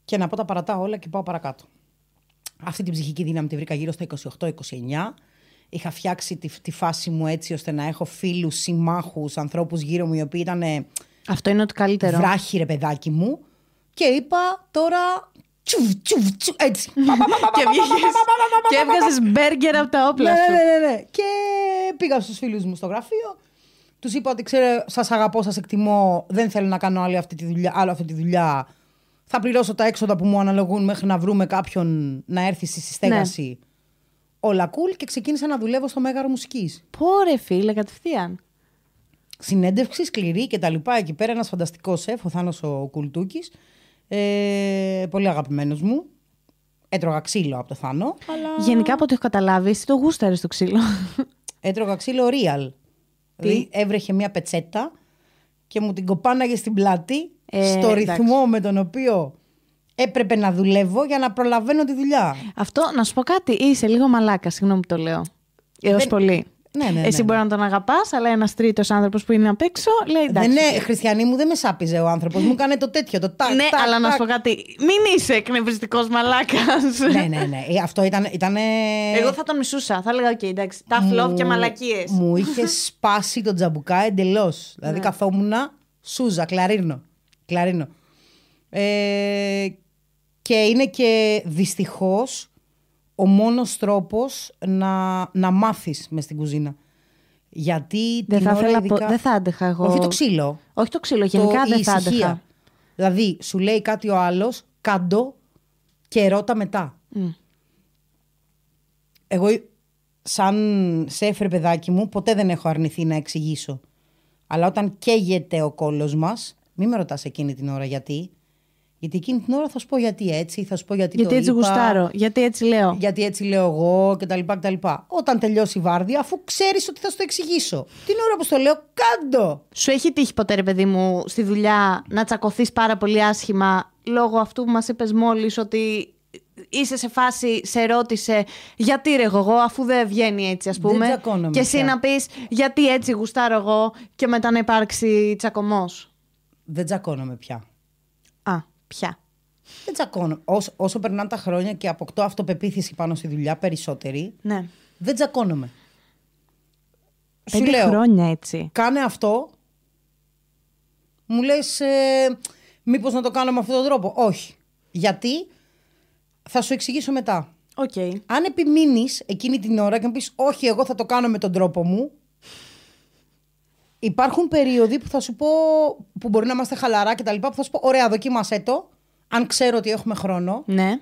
Και να πω τα παρατάω όλα και πάω παρακάτω. Αυτή την ψυχική δύναμη τη βρήκα γύρω στα 28-29. Είχα φτιάξει τη φάση μου έτσι ώστε να έχω φίλους, συμμάχους, ανθρώπους γύρω μου οι οποίοι ήταν. Αυτό είναι το καλύτερο. Βράχη ρε παιδάκι μου. Και είπα τώρα. Τσουβ, έτσι. Και έβγαζες μπέργκερ από τα όπλα σου. Ναι. Και πήγα στους φίλους μου στο γραφείο. Τους είπα ότι ξέρω, σας αγαπώ, σας εκτιμώ. Δεν θέλω να κάνω άλλη αυτή τη δουλειά. Θα πληρώσω τα έξοδα που μου αναλογούν μέχρι να βρούμε κάποιον να έρθει στη συστέγαση. Όλα κουλ και ξεκίνησα να δουλεύω στο Μέγαρο Μουσικής. Πόρε φίλε, κατευθείαν. Συνέντευξη σκληρή και τα λοιπά. Εκεί πέρα ένας φανταστικός σεφ, ο Θάνος ο Κουλτούκης. Πολύ αγαπημένος μου. Έτρωγα ξύλο από το Θάνο. Αλλά... Γενικά από ό,τι έχω καταλάβει, εσύ το γούσταρες το ξύλο. Έτρωγα ξύλο real. Δηλαδή έβρεχε μια πετσέτα και μου την κοπάναγε στην πλάτη στο ρυθμό με τον οποίο έπρεπε να δουλεύω για να προλαβαίνω τη δουλειά. Αυτό, να σου πω κάτι, είσαι λίγο μαλάκα, συγγνώμη που το λέω. Έως πολύ. Ναι. Εσύ μπορεί να τον αγαπάς, αλλά ένας τρίτος άνθρωπος που είναι απ' έξω λέει εντάξει. Ναι, χριστιανή μου, δεν με σάπιζε ο άνθρωπος. Μου κάνε το τέτοιο, το τάκ. Ναι, τάκ, αλλά τάκ. Να σου πω κάτι. Μην είσαι εκνευριστικός μαλάκας. Ναι. Αυτό ήταν. Εγώ θα τον μισούσα. Θα έλεγα: OK, εντάξει. Tough love και μαλακίες. Μου είχε σπάσει τον τζαμπουκά εντελώς. Δηλαδή καθόμουν σούζα, κλαρίνο. Και είναι και δυστυχώς ο μόνος τρόπος να μάθεις μες στην κουζίνα. Γιατί δεν θα άντεχα εγώ. Όχι το ξύλο. Όχι το ξύλο, γενικά δεν θα άντεχα. Δηλαδή, σου λέει κάτι ο άλλος, κάντο και ρώτα μετά. Mm. Εγώ, σαν σέφρε παιδάκι μου, ποτέ δεν έχω αρνηθεί να εξηγήσω. Αλλά όταν καίγεται ο κόλος μας, μη με ρωτάς εκείνη την ώρα γιατί. Γιατί εκείνη την ώρα θα σου πω γιατί έτσι, θα σου πω γιατί το έτσι είπα. Γουστάρω, γιατί έτσι λέω. Γιατί έτσι λέω εγώ κτλ. Όταν τελειώσει η βάρδια, αφού ξέρεις ότι θα σου το εξηγήσω. Την ώρα που το λέω, κάντο. Σου έχει τύχει ποτέ, ρε παιδί μου, στη δουλειά να τσακωθείς πάρα πολύ άσχημα λόγω αυτού που μας είπες μόλις, ότι είσαι σε φάση, σε ρώτησε γιατί ρε εγώ, αφού δεν βγαίνει έτσι, ας πούμε. Δεν τσακώνομαι. Και εσύ να πεις γιατί έτσι γουστάρω εγώ και μετά να υπάρξει τσακωμός. Δεν τσακώνομαι πια. Πια. Δεν τσακώνω. Όσο περνάνε τα χρόνια και αποκτώ αυτοπεποίθηση πάνω στη δουλειά περισσότερη, ναι. Δεν τσακώνομαι. 5 χρόνια έτσι. Κάνε αυτό. Μου λες μήπως να το κάνω με αυτόν τον τρόπο. Όχι. Γιατί θα σου εξηγήσω μετά. Okay. Αν επιμείνεις εκείνη την ώρα και μου πεις όχι, εγώ θα το κάνω με τον τρόπο μου. Υπάρχουν περίοδοι που θα σου πω, που μπορεί να είμαστε χαλαρά και τα λοιπά, που θα σου πω: Ωραία, δοκίμασέ το. Αν ξέρω ότι έχουμε χρόνο. Ναι.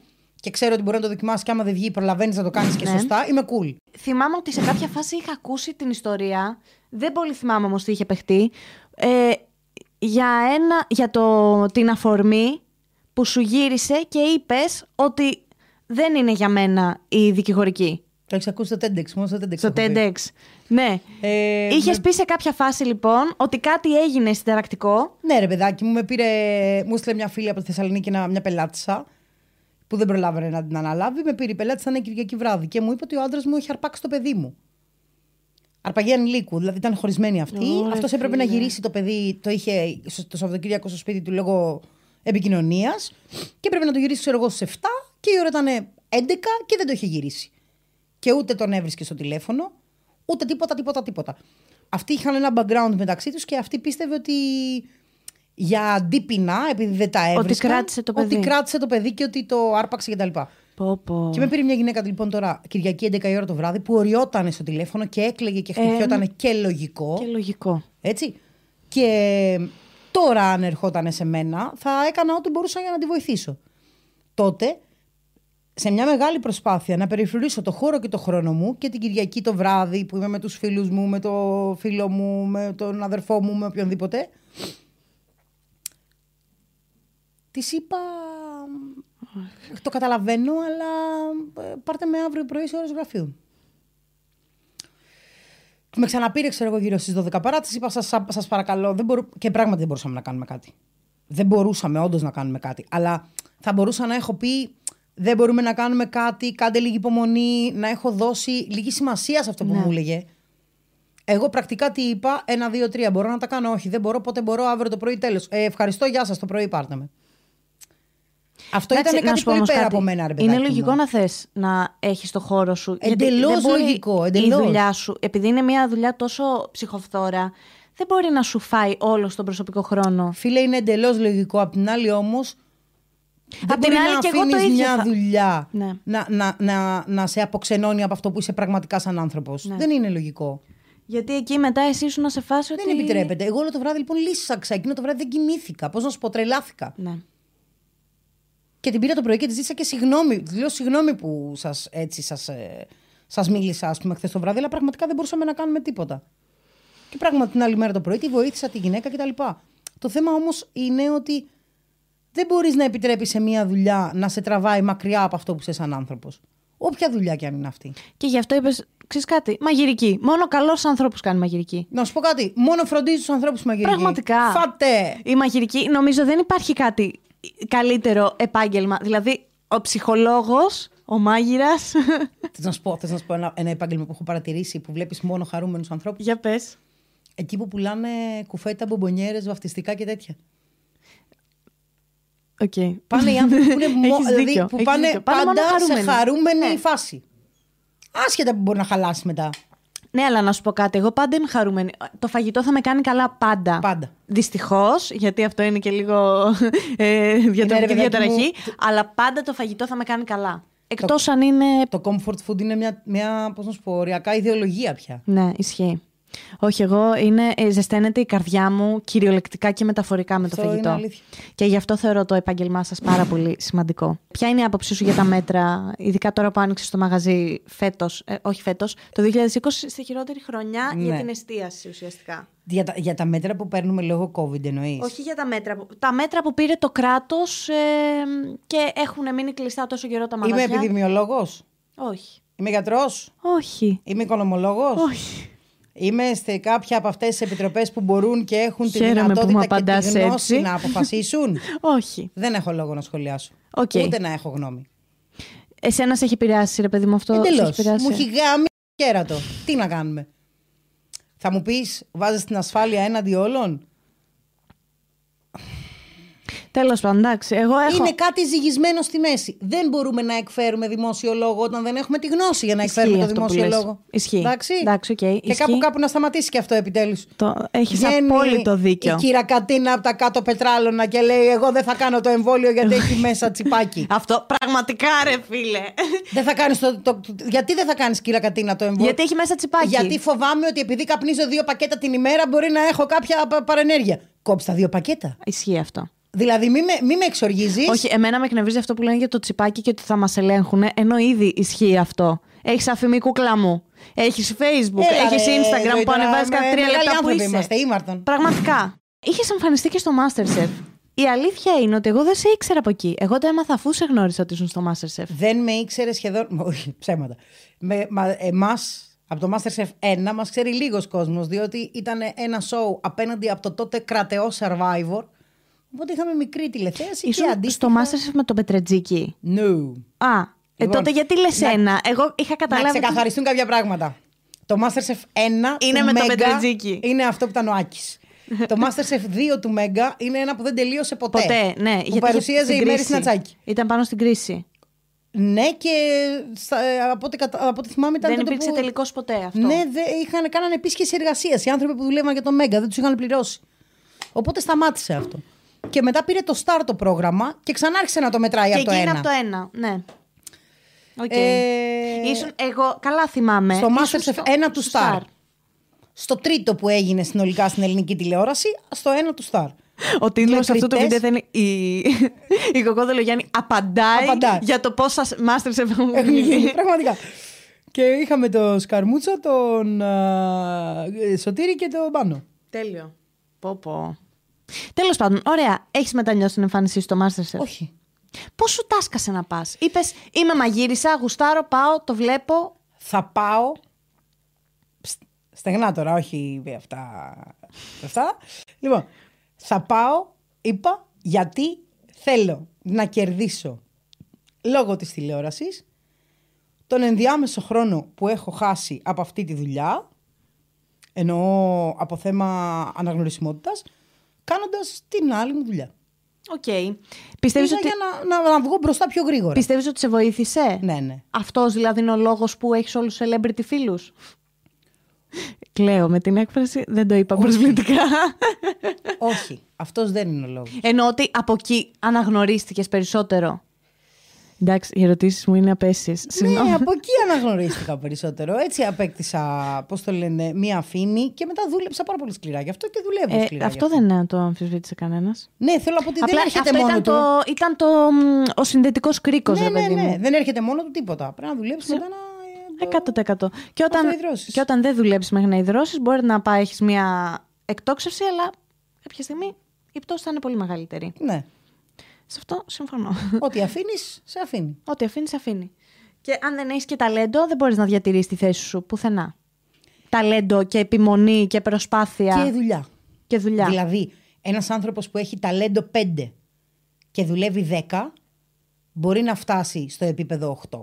Και ξέρω ότι μπορεί να το δοκιμάσεις και άμα δεν βγει, προλαβαίνεις να το κάνεις και σωστά. Είμαι cool. Θυμάμαι ότι σε κάποια φάση είχα ακούσει την ιστορία. Δεν πολύ θυμάμαι όμως τι είχε παιχτεί. Για την αφορμή που σου γύρισε και είπες ότι δεν είναι για μένα η δικηγορική. Το έχεις ακούσει στο TEDx, μόνο στο TEDx. Στο TEDx. Ναι. Είχες πει σε κάποια φάση λοιπόν ότι κάτι έγινε συνταρακτικό. Ναι, ρε παιδάκι μου, μου έστειλε μια φίλη από τη Θεσσαλονίκη, μια πελάτησα που δεν προλάβαινε να την αναλάβει. Με πήρε η πελάτησα ένα Κυριακή βράδυ και μου είπε ότι ο άντρας μου είχε αρπάξει το παιδί μου. Αρπαγή ανηλίκου, δηλαδή ήταν χωρισμένοι αυτοί. Αυτός έπρεπε να γυρίσει το παιδί, το είχε το Σαββατοκύριακο στο σπίτι του λόγω επικοινωνίας και έπρεπε να το γυρίσει εγώ στις 7 και η ώρα ήταν 11 και δεν το είχε γυρίσει. Και ούτε τον έβρισκε στο τηλέφωνο, ούτε τίποτα. Αυτοί είχαν ένα background μεταξύ τους και αυτή πίστευε ότι για αντίπεινα, επειδή δεν τα έβρισκαν, ότι κράτησε το παιδί και ότι το άρπαξε κτλ. Και με πήρε μια γυναίκα λοιπόν τώρα, Κυριακή 11 η ώρα το βράδυ, που οριότανε στο τηλέφωνο και έκλαιγε και χτυπιότανε και λογικό. Και λογικό. Έτσι. Και τώρα, αν ερχόταν σε μένα, θα έκανα ό,τι μπορούσα για να τη βοηθήσω. Τότε σε μια μεγάλη προσπάθεια να περιφρουρήσω το χώρο και το χρόνο μου και την Κυριακή το βράδυ που είμαι με τους φίλους μου, με το φίλο μου, με τον αδερφό μου, με οποιονδήποτε. Της είπα, το καταλαβαίνω, αλλά πάρτε με αύριο πρωί σε ώρες γραφείου. Με ξαναπήρε, ξέρω εγώ, γύρω στις 12 παρά, της είπα, σας παρακαλώ, και πράγματι δεν μπορούσαμε να κάνουμε κάτι. Δεν μπορούσαμε όντως να κάνουμε κάτι, αλλά θα μπορούσα να έχω πει... Δεν μπορούμε να κάνουμε κάτι, κάντε λίγη υπομονή, να έχω δώσει λίγη σημασία σε αυτό που μου έλεγε. Εγώ πρακτικά τι είπα, 1, 2, 3, μπορώ να τα κάνω, όχι, δεν μπορώ, πότε μπορώ, αύριο το πρωί, τέλος. Ευχαριστώ, γεια σας, το πρωί πάρτε με. Αυτό ήταν κάτι πολύ πέρα από μένα, ρε παιδάκι. Είναι λογικό να θες να έχεις το χώρο σου. Εντελώς λογικό, εντελώς. Η δουλειά σου, επειδή είναι μια δουλειά τόσο ψυχοφθόρα, δεν μπορεί να σου φάει όλο τον προσωπικό χρόνο. Φίλε, είναι εντελώς λογικό. Απ' την άλλη όμως. Δεν μπορεί να αφήνεις μια δουλειά να σε αποξενώνει από αυτό που είσαι πραγματικά σαν άνθρωπος. Ναι. Δεν είναι λογικό. Γιατί εκεί μετά εσύ σου να σε φάσει ότι... Δεν επιτρέπεται. Εγώ όλο το βράδυ λοιπόν λύσαξα. Εκείνο το βράδυ δεν κοιμήθηκα. Πώς να σου πω, τρελάθηκα. Ναι. Και την πήρα το πρωί και τη ζήτησα και συγγνώμη. Λέω συγγνώμη που σας μίλησα, ας πούμε, χθες το βράδυ, αλλά πραγματικά δεν μπορούσαμε να κάνουμε τίποτα. Και πράγματι την άλλη μέρα το πρωί τη βοήθησα τη γυναίκα κτλ. Το θέμα όμως είναι ότι. Δεν μπορείς να επιτρέπεις σε μια δουλειά να σε τραβάει μακριά από αυτό που είσαι σαν άνθρωπος. Όποια δουλειά και αν είναι αυτή. Και γι' αυτό είπες, ξέρεις κάτι, μαγειρική. Μόνο καλός ανθρώπους κάνει μαγειρική. Να σου πω κάτι, μόνο φροντίζεις τους ανθρώπους μαγειρική. Πραγματικά. Φάτε! Η μαγειρική, νομίζω δεν υπάρχει κάτι καλύτερο επάγγελμα. Δηλαδή, ο ψυχολόγος, ο μάγειρας. Θες να σου πω ένα επάγγελμα που έχω παρατηρήσει, που βλέπεις μόνο χαρούμενους ανθρώπους. Για πες. Εκεί που πουλάνε κουφέτα, μπομπονιέρες, βαφτιστικά και τέτοια. Okay. Πάνε οι άνθρωποι που, που πάνε πάντα σε χαρούμενη φάση. Άσχετα που μπορεί να χαλάσει μετά. Ναι, αλλά να σου πω κάτι. Εγώ πάντα είμαι χαρούμενη. Το φαγητό θα με κάνει καλά πάντα. Δυστυχώς, γιατί αυτό είναι και λίγο διαταραχή. Αλλά πάντα το φαγητό θα με κάνει καλά. Εκτός αν είναι. Το comfort food είναι μια πώς να σου πω, οριακά ιδεολογία πια. Ναι, ισχύει. Όχι, εγώ ζεσταίνεται η καρδιά μου κυριολεκτικά και μεταφορικά με το φαγητό. Και γι' αυτό θεωρώ το επάγγελμά σας πάρα πολύ σημαντικό. Ποια είναι η άποψή σου για τα μέτρα, ειδικά τώρα που άνοιξες το μαγαζί το 2020, στη χειρότερη χρονιά για την εστίαση ουσιαστικά. Για τα μέτρα που παίρνουμε λόγω COVID εννοείς. Όχι για τα μέτρα. Τα μέτρα που πήρε το κράτος και έχουν μείνει κλειστά τόσο καιρό τα μαγαζιά. Είμαι επιδημιολόγος. Όχι. Είμαι γιατρός. Όχι. Είμαι οικονομολόγος. Όχι. Είμαι σε κάποια από αυτές τις επιτροπές που μπορούν και έχουν τη δυνατότητα και τη γνώση έτσι. Να αποφασίσουν. Όχι. Δεν έχω λόγο να σχολιάσω. Okay. Ούτε να έχω γνώμη. Εσένα σε έχει επηρεάσει, ρε παιδί μου, αυτό. Εντελώς. Μου έχει γάμει κέρατο. Τι να κάνουμε. Θα μου πεις, βάζεις την ασφάλεια έναντι όλων. Τέλος πάντων, εντάξει. Είναι κάτι ζυγισμένο στη μέση. Δεν μπορούμε να εκφέρουμε δημόσιο λόγο όταν δεν έχουμε τη γνώση για να εκφέρουμε το δημόσιο λόγο. Ισχύει. Εντάξει, okay. Και κάπου να σταματήσει και αυτό επιτέλους. Έχεις απόλυτο δίκιο. Η κύρα Κατίνα από τα κάτω πετράλωνα και λέει: Εγώ δεν θα κάνω το εμβόλιο γιατί έχει μέσα τσιπάκι. Αυτό πραγματικά, ρε φίλε. Δεν θα κάνεις γιατί δεν θα κάνεις, κύρα Κατίνα, το εμβόλιο. Γιατί έχει μέσα τσιπάκι. Γιατί φοβάμαι ότι επειδή καπνίζω 2 πακέτα την ημέρα μπορεί να έχω κάποια παρενέργεια. Κόψε τα 2 πακέτα. Ισχύει αυτό. Δηλαδή, μη με εξοργίζεις. Όχι, εμένα με εκνευρίζει αυτό που λένε για το τσιπάκι και ότι θα μας ελέγχουν, ενώ ήδη ισχύει αυτό. Έχεις αφημί, κούκλα μου. Έχεις Facebook, έχεις Instagram που ανεβάζεις κάθε 3 λεπτά που είσαι. Πραγματικά. Είχες εμφανιστεί και στο Masterchef. Η αλήθεια είναι ότι εγώ δεν σε ήξερα από εκεί. Εγώ το έμαθα αφού σε γνώρισα ότι ήσουν στο Masterchef. Δεν με ήξερε σχεδόν. Όχι, ψέματα. Από το Masterchef 1 μας ξέρει λίγος κόσμος, διότι ήταν ένα show απέναντι από το τότε κρατεό Survivor. Οπότε είχαμε μικρή τηλεθέαση. Ήσουν και αντίστοιχα... στο Masterchef με τον Πετρετζίκη. No. Α, λοιπόν, τότε γιατί λες ένα. Εγώ είχα καταλάβει... Να ξεκαθαριστούν κάποια πράγματα. Το Masterchef 1 είναι με τον Πετρετζίκη. Είναι αυτό που ήταν ο Άκης. Το Masterchef 2 του Μέγκα είναι ένα που δεν τελείωσε ποτέ. Ποτέ, ναι. Που παρουσίαζε η Μέρη Σνατσάκη. Ήταν πάνω στην κρίση. Ναι, και από ό,τι θυμάμαι ήταν. Δεν υπήρξε τελικός ποτέ αυτό. Ναι, κάνανε επίσκεψη εργασίας. Οι άνθρωποι που δουλεύαν για τον Μέγκα δεν τους είχαν πληρώσει. Οπότε σταμάτησε αυτό. Και μετά πήρε το start το πρόγραμμα και ξανά άρχισε να το μετράει από το 1. Και από το 1, ναι. Okay. Ήσουν, εγώ καλά θυμάμαι. Στο Masterchef 1 του Star. Στο 3ο που έγινε συνολικά στην ελληνική τηλεόραση, στο 1 του Star. Ο τίτλος αυτού του βίντεο είναι η Γωγώ Δεληγιάννη απαντάει για το πόσα Masterchef έχουν γίνει. Πραγματικά. Και είχαμε τον Σκαρμούτσο, τον Σωτήρη και τον Πάνο. Τέλειο. Πω. Τέλος πάντων, ωραία. Έχεις μετανιώσει την εμφάνισή σου στο Masterchef? Όχι. Πώς σου τάσκασε να πας? Είπες, είμαι μαγείρισα, γουστάρω, πάω, το βλέπω. Θα πάω. Στεγνά τώρα, όχι αυτά. Λοιπόν, θα πάω, είπα, γιατί θέλω να κερδίσω λόγω της τηλεόρασης τον ενδιάμεσο χρόνο που έχω χάσει από αυτή τη δουλειά, εννοώ από θέμα αναγνωρισιμότητας, κάνοντας την άλλη μου δουλειά. Οκ. Πιστεύεις ότι... Για να βγω μπροστά πιο γρήγορα. Πιστεύεις ότι σε βοήθησε? Ναι. Αυτός δηλαδή είναι ο λόγος που έχεις όλους τους celebrity φίλους? Κλαίω με την έκφραση, δεν το είπα προσβλητικά. Όχι, αυτός δεν είναι ο λόγος. Ενώ ότι από εκεί αναγνωρίστηκες περισσότερο. Εντάξει, οι ερωτήσεις μου είναι απέσιες. Ναι, από εκεί αναγνωρίστηκα περισσότερο. Έτσι απέκτησα, πώς το λένε, μία φήμη και μετά δούλεψα πάρα πολύ σκληρά γι' αυτό και δουλεύω σκληρά. Αυτό δεν το αμφισβήτησε κανένας. Ναι, θέλω από την δεν έρχεται μόνο του. Ήταν ο συνδετικός κρίκος, ρε παιδί μου. Ναι, δεν έρχεται μόνο του τίποτα. Πρέπει να δουλέψει μετά να. 100%. Και όταν δεν δουλέψεις μέχρι να υδρώσεις, μπορεί να έχεις μια εκτόξευση, αλλά κάποια στιγμή η πτώση θα είναι πολύ μεγαλύτερη. Ναι. Σε αυτό συμφωνώ. Ό,τι αφήνεις, σε αφήνει. Ό,τι αφήνεις, σε αφήνει. Και αν δεν έχεις και ταλέντο, δεν μπορείς να διατηρήσεις τη θέση σου πουθενά. Ταλέντο και επιμονή και προσπάθεια. Και δουλειά. Δηλαδή, ένας άνθρωπος που έχει ταλέντο 5 και δουλεύει 10, μπορεί να φτάσει στο επίπεδο 8.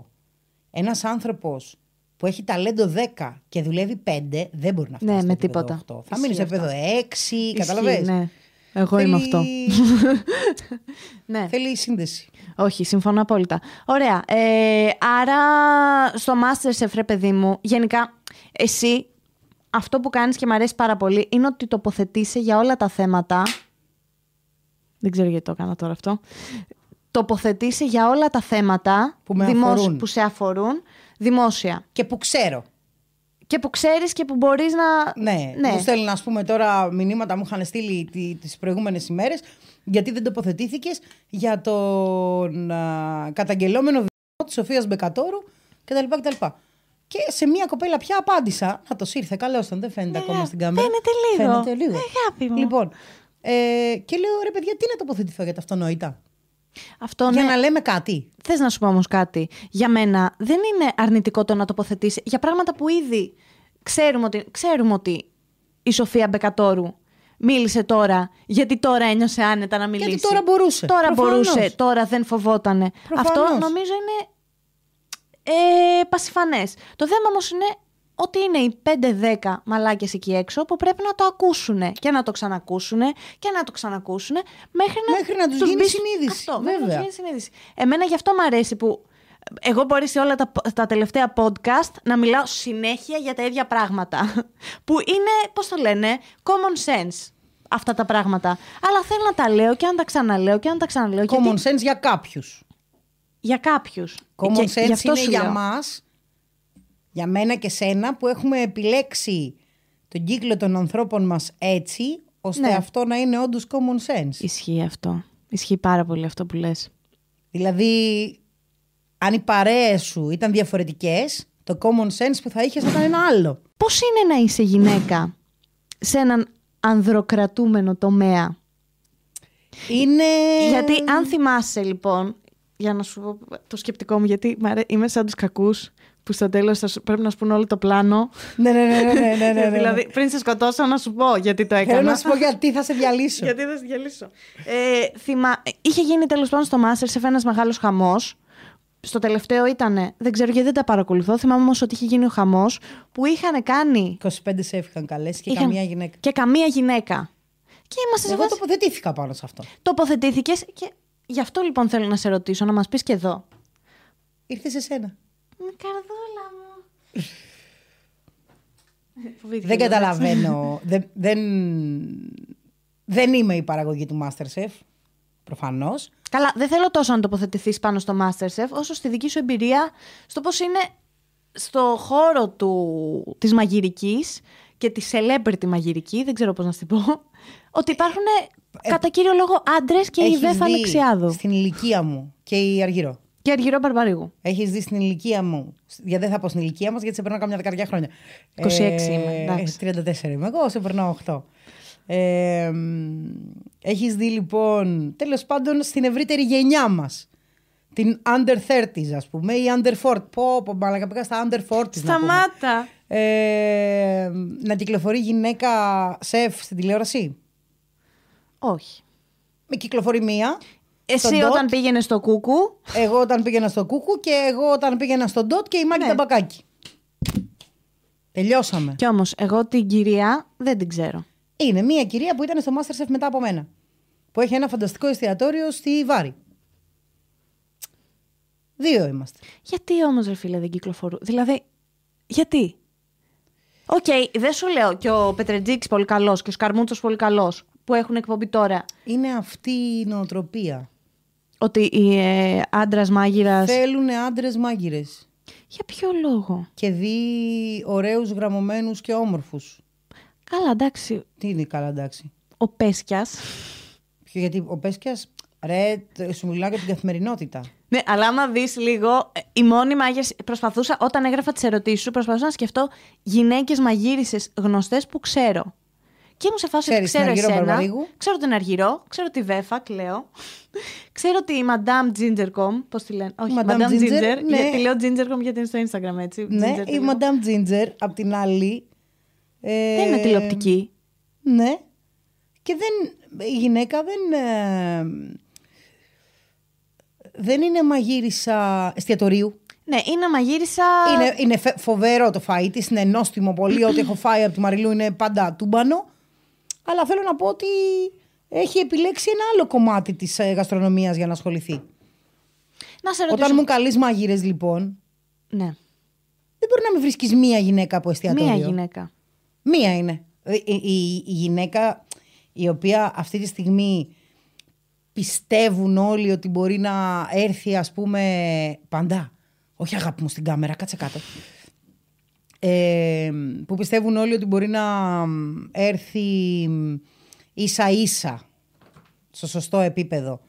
Ένας άνθρωπος που έχει ταλέντο 10 και δουλεύει 5, δεν μπορεί να φτάσει στο επίπεδο 8. Θα μείνει στο επίπεδο 6, καταλαβαίνεις. Ναι. Εγώ είμαι αυτό. Ναι. Θέλει σύνδεση. Όχι, συμφωνώ απόλυτα. Ωραία. Άρα στο Masterchef, ρε παιδί μου, γενικά εσύ αυτό που κάνεις και μου αρέσει πάρα πολύ είναι ότι τοποθετείσαι για όλα τα θέματα. Δεν ξέρω γιατί το έκανα τώρα αυτό. Τοποθετήσει για όλα τα θέματα που σε αφορούν δημόσια. Και που ξέρω. Και που ξέρεις και που μπορείς να... Ναι. Μου στέλνουν, ας πούμε, τώρα μηνύματα μου είχαν στείλει τις προηγούμενες ημέρες γιατί δεν τοποθετήθηκες για τον καταγγελόμενο βιασμό της Σοφίας Μπεκατόρου κτλ. Και σε μία κοπέλα πια απάντησα. Να το ήρθε, καλώς τον, δεν φαίνεται ακόμα στην κάμερα. Φαίνεται λίγο. Αγάπη μου. Λοιπόν, και λέω, ρε παιδιά, τι να τοποθετηθώ για τα αυτονόητα? Αυτό, για να λέμε κάτι. Θες να σου πω όμως κάτι? Για μένα δεν είναι αρνητικό το να τοποθετήσει για πράγματα που ήδη ξέρουμε ότι η Σοφία Μπεκατόρου μίλησε τώρα, γιατί τώρα ένιωσε άνετα να μιλήσει. Γιατί τώρα μπορούσε. Τώρα δεν φοβότανε. Προφανώς. Αυτό νομίζω είναι πασιφανές. Το θέμα όμως είναι ότι είναι οι 5-10 μαλάκες εκεί έξω που πρέπει να το ακούσουνε και να το ξανακούσουνε και να το ξανακούσουνε μέχρι να τους γίνει συνείδηση. Αυτό, βέβαια. Μέχρι να τους γίνει συνείδηση. Εμένα γι' αυτό μου αρέσει που εγώ μπορεί σε όλα τα τελευταία podcast να μιλάω συνέχεια για τα ίδια πράγματα. Που είναι, πώς το λένε, common sense αυτά τα πράγματα. Αλλά θέλω να τα λέω και αν τα ξαναλέω και αν τα ξαναλέω. Common sense για κάποιους. Common sense είναι για μας. Για μένα και σένα που έχουμε επιλέξει τον κύκλο των ανθρώπων μας έτσι, ώστε αυτό να είναι όντως common sense. Ισχύει αυτό. Ισχύει πάρα πολύ αυτό που λες. Δηλαδή, αν οι παρέες σου ήταν διαφορετικές, το common sense που θα είχες θα ήταν ένα άλλο. Πώς είναι να είσαι γυναίκα σε έναν ανδροκρατούμενο τομέα? Είναι... Γιατί αν θυμάσαι, λοιπόν, για να σου πω το σκεπτικό μου, γιατί είμαι σαν τους κακούς, που στο τέλος πρέπει να σου πούν όλο το πλάνο. Ναι. Δηλαδή, πριν σε σκοτώσω, να σου πω γιατί το έκανα. Θέλω να σου πω γιατί θα σε διαλύσω. Είχε γίνει τέλος πάντων στο Masterchef ένας μεγάλος χαμός. Στο τελευταίο ήτανε. Δεν ξέρω γιατί δεν τα παρακολουθώ. Θυμάμαι όμως ότι είχε γίνει ο χαμός που είχαν κάνει. 25 σεφ είχαν καλέσει και καμία γυναίκα. Και εγώ τοποθετήθηκα πάνω σε αυτό. Τοποθετήθηκες και γι' αυτό λοιπόν θέλω να σε ρωτήσω, να μας πεις και εδώ. Ήρθε σε σένα. Καρδούλα μου. Δεν καταλαβαίνω. Δεν είμαι η παραγωγή του Masterchef. Προφανώς. Καλά, δεν θέλω τόσο να τοποθετηθείς πάνω στο Masterchef όσο στη δική σου εμπειρία, στο πώς είναι στο χώρο της μαγειρικής και τη celebrity μαγειρική, δεν ξέρω πώς να σου πω, ότι υπάρχουν Κατά κύριο λόγο άντρες και η Βέφα Ανεξιάδου. Στην ηλικία μου και η Αργυρώ. Και Αργυρώ Μπαρμπαρίου. Έχεις δει στην ηλικία μου. Για δεν θα πω στην ηλικία μας, γιατί σε περνάω καμιά δεκαριά χρόνια. 26 είμαι. 34 είμαι. Εγώ σε περνάω 8. Έχεις δει λοιπόν, τέλος πάντων, στην ευρύτερη γενιά μας. Την under 30s, ας πούμε, ή under 40. Πω, μαλακα πήγα στα under 40s. Σταμάτα. Να κυκλοφορεί γυναίκα σεφ στην τηλεόραση. Όχι. Με κυκλοφορεί μία. Εσύ όταν πήγαινε στο κούκου. Εγώ όταν πήγαινα στο κούκου και εγώ όταν πήγαινα στο ντότ και η Μάκη τα μπακάκι. Τελειώσαμε. Κι όμως εγώ την κυρία δεν την ξέρω. Είναι μία κυρία που ήταν στο Masterchef μετά από μένα. Που έχει ένα φανταστικό εστιατόριο στη Βάρη. Δύο είμαστε. Γιατί όμως ρε φίλε δεν κυκλοφορούν. Δηλαδή γιατί. Οκ, δεν σου λέω και ο Πετρετζίκης πολύ καλός και ο Σκαρμούτσος πολύ καλός. Που έχουν εκπομπή τώρα. Είναι αυτή η νοοτροπία. Ότι οι άντρας μάγειρας. Θέλουν άντρες μάγειρες. Για ποιο λόγο. Και δει ωραίους, γραμμωμένους και όμορφους. Καλά, εντάξει. Τι είναι καλά, εντάξει. Ο Πέσκιας. Ποιο, γιατί ο Πέσκιας. Ρε, σου μιλάω για την καθημερινότητα. Ναι, αλλά άμα δεις λίγο. Οι μόνοι μάγειρες. Προσπαθούσα όταν έγραφα τις ερωτήσεις σου, προσπαθούσα να σκεφτώ γυναίκες μαγείρισες γνωστές που ξέρω. Και μου σε φάση ότι ξέρω εσένα, ξέρω τον Αργυρώ, ξέρω τη Βέφα, κλαίω. Ξέρω τη Madame Gingercom, πώς τη λένε. Όχι, Madame Ginger, ναι. Γιατί λέω Gingercom γιατί είναι στο Instagram έτσι. Ναι, Ginger, η Madame Ginger, απ' την άλλη. Δεν είναι τηλεοπτική. Ναι. Και δεν, η γυναίκα δεν είναι μαγείρισα εστιατορίου. Ναι, είναι μαγείρισα. Είναι φοβερό το φαΐ της, είναι νόστιμο πολύ. Ό,τι έχω φάει από τη Μαριλού είναι πάντα τούμπανο. Αλλά θέλω να πω ότι έχει επιλέξει ένα άλλο κομμάτι της γαστρονομίας για να ασχοληθεί. Να σε ρωτήσω. Όταν μου καλείς μαγείρες λοιπόν. Ναι. Δεν μπορεί να μην βρίσκεις μία γυναίκα από εστιατόριο. Μία γυναίκα. Μία είναι. Η γυναίκα η οποία αυτή τη στιγμή πιστεύουν όλοι ότι μπορεί να έρθει ας πούμε παντά. Όχι αγάπη μου στην κάμερα, κάτσε κάτω. Που πιστεύουν όλοι ότι μπορεί να έρθει ίσα ίσα στο σωστό επίπεδο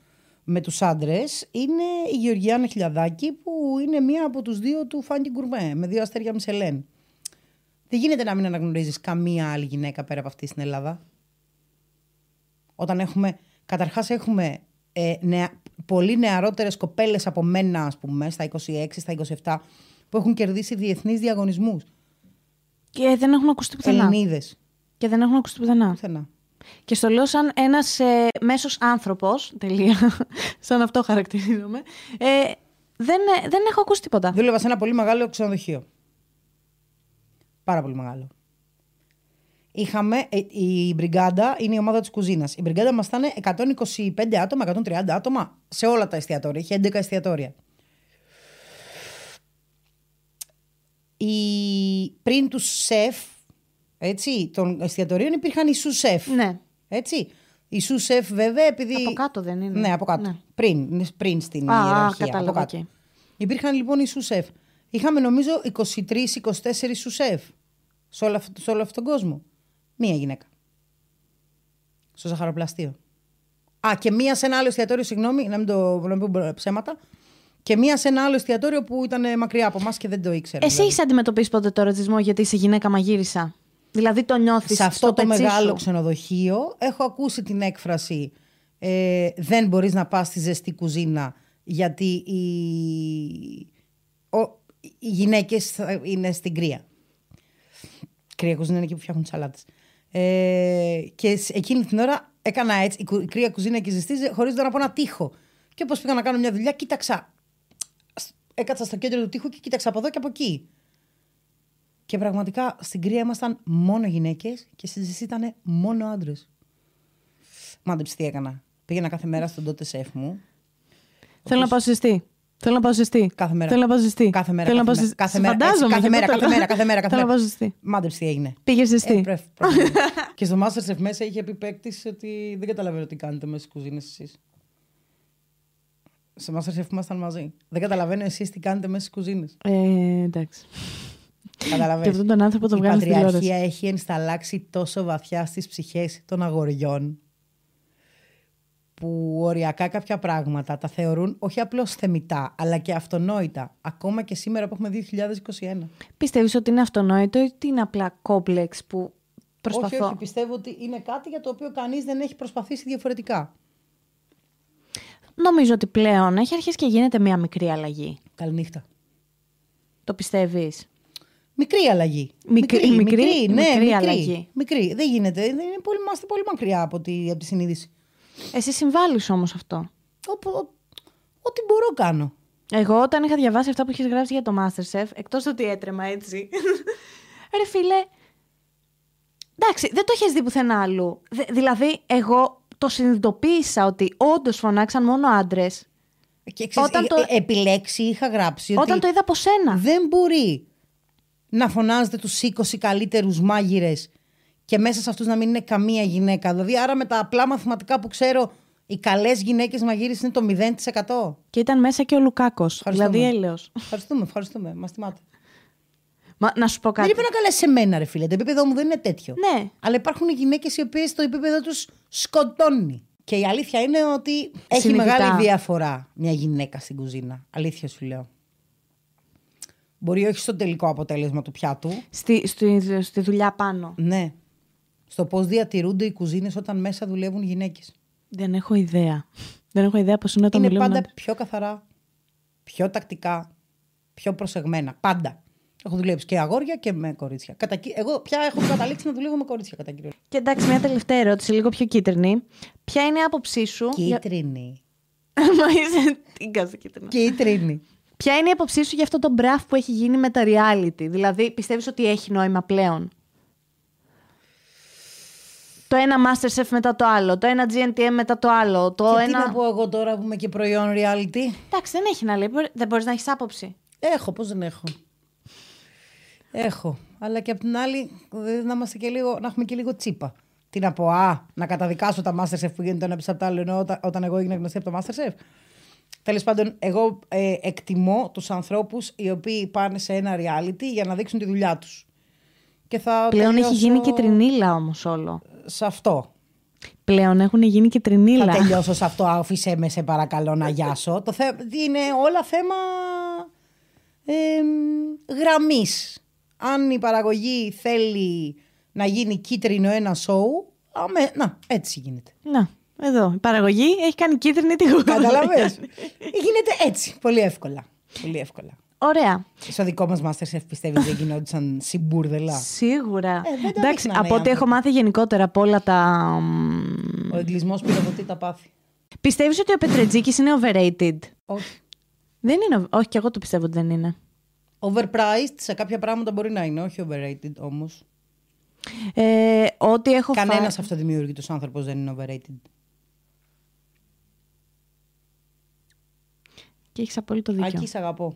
με τους άντρες, είναι η Γεωργία Χιλιαδάκη που είναι μία από τους δύο του Funky Gourmet με 2 αστέρια Μισελέν. Δεν γίνεται να μην αναγνωρίζεις καμία άλλη γυναίκα πέρα από αυτή στην Ελλάδα. Όταν έχουμε, καταρχάς έχουμε πολύ νεαρότερες κοπέλες από μένα ας πούμε, στα 26, στα 27 που έχουν κερδίσει διεθνείς διαγωνισμούς. Και δεν έχουν ακουστεί πουθενά. Ελληνίδες. Και δεν έχουν ακουστεί πουθενά. Και στο λέω σαν ένας μέσος άνθρωπος, τελεία, σαν αυτό χαρακτηρίζομαι, δεν έχω ακούσει τίποτα. Δούλευα σε ένα πολύ μεγάλο ξενοδοχείο. Πάρα πολύ μεγάλο. Η μπριγκάντα είναι η ομάδα της κουζίνας. Η μπριγκάντα μας ήταν 125 άτομα, 130 άτομα σε όλα τα εστιατόρια. Είχε 11 εστιατόρια. Πριν τους σεφ των εστιατορίων υπήρχαν οι σου σεφ. Ναι. Έτσι. Οι σου σεφ βέβαια επειδή. Από κάτω δεν είναι. Ναι, από κάτω. Ναι. Πριν στην ιεραρχία. Κατάλαβα, από κάτω. Υπήρχαν λοιπόν οι σου σεφ. Είχαμε νομίζω 23-24 σου σεφ σε όλο αυτόν τον κόσμο. Μία γυναίκα. Στο ζαχαροπλαστείο. Α, και μία σε ένα άλλο εστιατόριο, συγγνώμη, να μην πω ψέματα. Και μία σε ένα άλλο εστιατόριο που ήταν μακριά από εμάς και δεν το ήξερα. Εσύ έχεις αντιμετωπίσει ποτέ το ρατσισμό γιατί είσαι γυναίκα μαγείρισα. Δηλαδή το νιώθεις. Σε αυτό το μεγάλο ξενοδοχείο έχω ακούσει την έκφραση δεν μπορείς να πας στη ζεστή κουζίνα γιατί οι γυναίκες είναι στην κρύα. Κρύα κουζίνα είναι εκεί που φτιάχνουν σαλάτες. Και εκείνη την ώρα έκανα έτσι. Η κρύα κουζίνα και ζεστή χωρίς να πω ένα τείχο. Και όπως πήγα να κάνω μια δουλειά, κοίταξα. Έκατσα στο κέντρο του τείχου και κοίταξα από εδώ και από εκεί. Και πραγματικά στην κρύα ήμασταν μόνο γυναίκες και στη ζεστή ήταν μόνο άντρες. Μάντεψε τι έκανα. Πήγαινα κάθε μέρα στον τότε σεφ μου. Θέλω να πάω ζεστή. Θέλω να πάω ζεστή. Κάθε μέρα. Θέλω να πάω ζεστή. Κάθε μέρα. Κάθε μέρα. Θέλω να πάω ζεστή. Μάντεψε τι έγινε. Πήγε ζεστή. Και στο Masterchef μέσα είχε πει παίκτης ότι δεν καταλαβαίνω τι κάνετε μέσα στις κουζίνες εσείς. Σε Masterchef ήμασταν μαζί. Δεν καταλαβαίνω εσείς τι κάνετε μέσα στις κουζίνες. Εντάξει. Καταλαβαίνω. Και αυτόν τον άνθρωπο τον βγάλει στην τηλεόραση. Η πατριαρχία έχει ενσταλλάξει τόσο βαθιά στις ψυχές των αγοριών που οριακά κάποια πράγματα τα θεωρούν όχι απλώς θεμιτά, αλλά και αυτονόητα, ακόμα και σήμερα που έχουμε 2021. Πιστεύεις ότι είναι αυτονόητο ή ότι είναι απλά κόμπλεξ που προσπαθώ? Όχι, πιστεύω ότι είναι κάτι για το οποίο κανείς δεν έχει προσπαθήσει διαφορετικά. Νομίζω ότι πλέον έχει αρχίσει και γίνεται μια μικρή αλλαγή. Καληνύχτα. Το πιστεύεις? Μικρή αλλαγή. Μικρή αλλαγή. Δεν γίνεται. Είμαστε πολύ μακριά από τη συνείδηση. Εσύ συμβάλλεις όμως αυτό? Ό,τι μπορώ κάνω. Εγώ όταν είχα διαβάσει αυτά που έχεις γράψει για το Masterchef, εκτός ότι έτρεμα έτσι, ρε φίλε, εντάξει, δεν το έχεις δει πουθενά αλλού. Δηλαδή εγώ το συνειδητοποίησα ότι όντως φωνάξαν μόνο άντρες. Και ξέρεις, όταν το... επιλέξει είχα γράψει ότι όταν το είδα από σένα. Δεν μπορεί να φωνάζετε τους 20 καλύτερους μάγειρες και μέσα σε αυτούς να μην είναι καμία γυναίκα. Δηλαδή, άρα με τα απλά μαθηματικά που ξέρω, οι καλές γυναίκες μαγείρες είναι το 0%. Και ήταν μέσα και ο Λουκάκος. Δηλαδή, έλεος. Ευχαριστούμε. Μας τιμάτε. Μα, να σου πω κάτι. Δεν είπε να καλέσει εμένα, ρε φίλε. Το επίπεδο μου δεν είναι τέτοιο. Ναι. Αλλά υπάρχουν γυναίκες οι οποίες το επίπεδο τους σκοτώνει. Και η αλήθεια είναι ότι έχει μεγάλη διαφορά μια γυναίκα στην κουζίνα. Αλήθεια σου λέω. Μπορεί όχι στο τελικό αποτέλεσμα του πιάτου. Στη δουλειά πάνω. Ναι. Στο πώς διατηρούνται οι κουζίνες όταν μέσα δουλεύουν γυναίκες. Δεν έχω ιδέα. Δεν έχω ιδέα πώς είναι όταν δουλεύουν. Είναι πάντα πιο καθαρά, πιο τακτικά, πιο προσεγμένα. Πάντα. Έχω δουλέψει και αγόρια και με κορίτσια. Εγώ πια έχω καταλήξει να δουλεύω με κορίτσια κατά κύριο. Και εντάξει, μια τελευταία ερώτηση, λίγο πιο κίτρινη. Ποια είναι η άποψή σου? Κίτρινη. Μα είσαι τίγκα κίτρινη. Κίτρινη. Ποια είναι η άποψή σου για αυτό το μπραφ που έχει γίνει με τα reality? Δηλαδή, πιστεύεις ότι έχει νόημα πλέον? Το ένα Masterchef μετά το άλλο, το ένα GNTM μετά το άλλο. Τι να πω εγώ τώρα που είμαι και προϊόν reality. Εντάξει, δεν έχει να λέει. Δεν μπορείς να έχεις άποψη. Έχω, πώς δεν έχω. Έχω. Αλλά και απ' την άλλη, να έχουμε και λίγο τσίπα. Τι να πω, να καταδικάσω τα Masterchef που γίνεται ένα πίσω από τα άλλο, ενώ όταν εγώ έγινα γνωστή από το Masterchef. Τέλος πάντων, εγώ εκτιμώ τους ανθρώπους οι οποίοι πάνε σε ένα reality για να δείξουν τη δουλειά τους. Και θα πλέον έχει γίνει και τρινίλα όμως όλο. Σε αυτό. Πλέον έχουν γίνει και τρινίλα. Θα τελειώσω σε αυτό, άφησέ με σε παρακαλώ να γιάσω. Είναι όλα θέμα γραμμής. Αν η παραγωγή θέλει να γίνει κίτρινο ένα σοου, να, έτσι γίνεται. Να. Εδώ, η παραγωγή έχει κάνει κίτρινη τη γουγόνια. Καταλαβαίνεις. Γίνεται έτσι, πολύ εύκολα. Πολύ εύκολα. Ωραία. Στο δικό μας Masterchef πιστεύεις δεν γινόντουσαν συμπούρδελα? Σίγουρα. Εντάξει, από ό,τι έχω μάθει γενικότερα από όλα τα... Ο εγκλισμός πυροβοτεί τα πάθη. Πιστεύεις ότι ο Πετρετζίκης είναι overrated? Όχι. Δεν είναι. Όχι, και εγώ το πιστεύω ότι δεν είναι. Overpriced σε κάποια πράγματα μπορεί να είναι, όχι overrated όμως. Κανένας αυτοδημιούργητος άνθρωπος δεν είναι overrated. Και έχεις απόλυτο δίκιο. Άκη, σ' αγαπώ.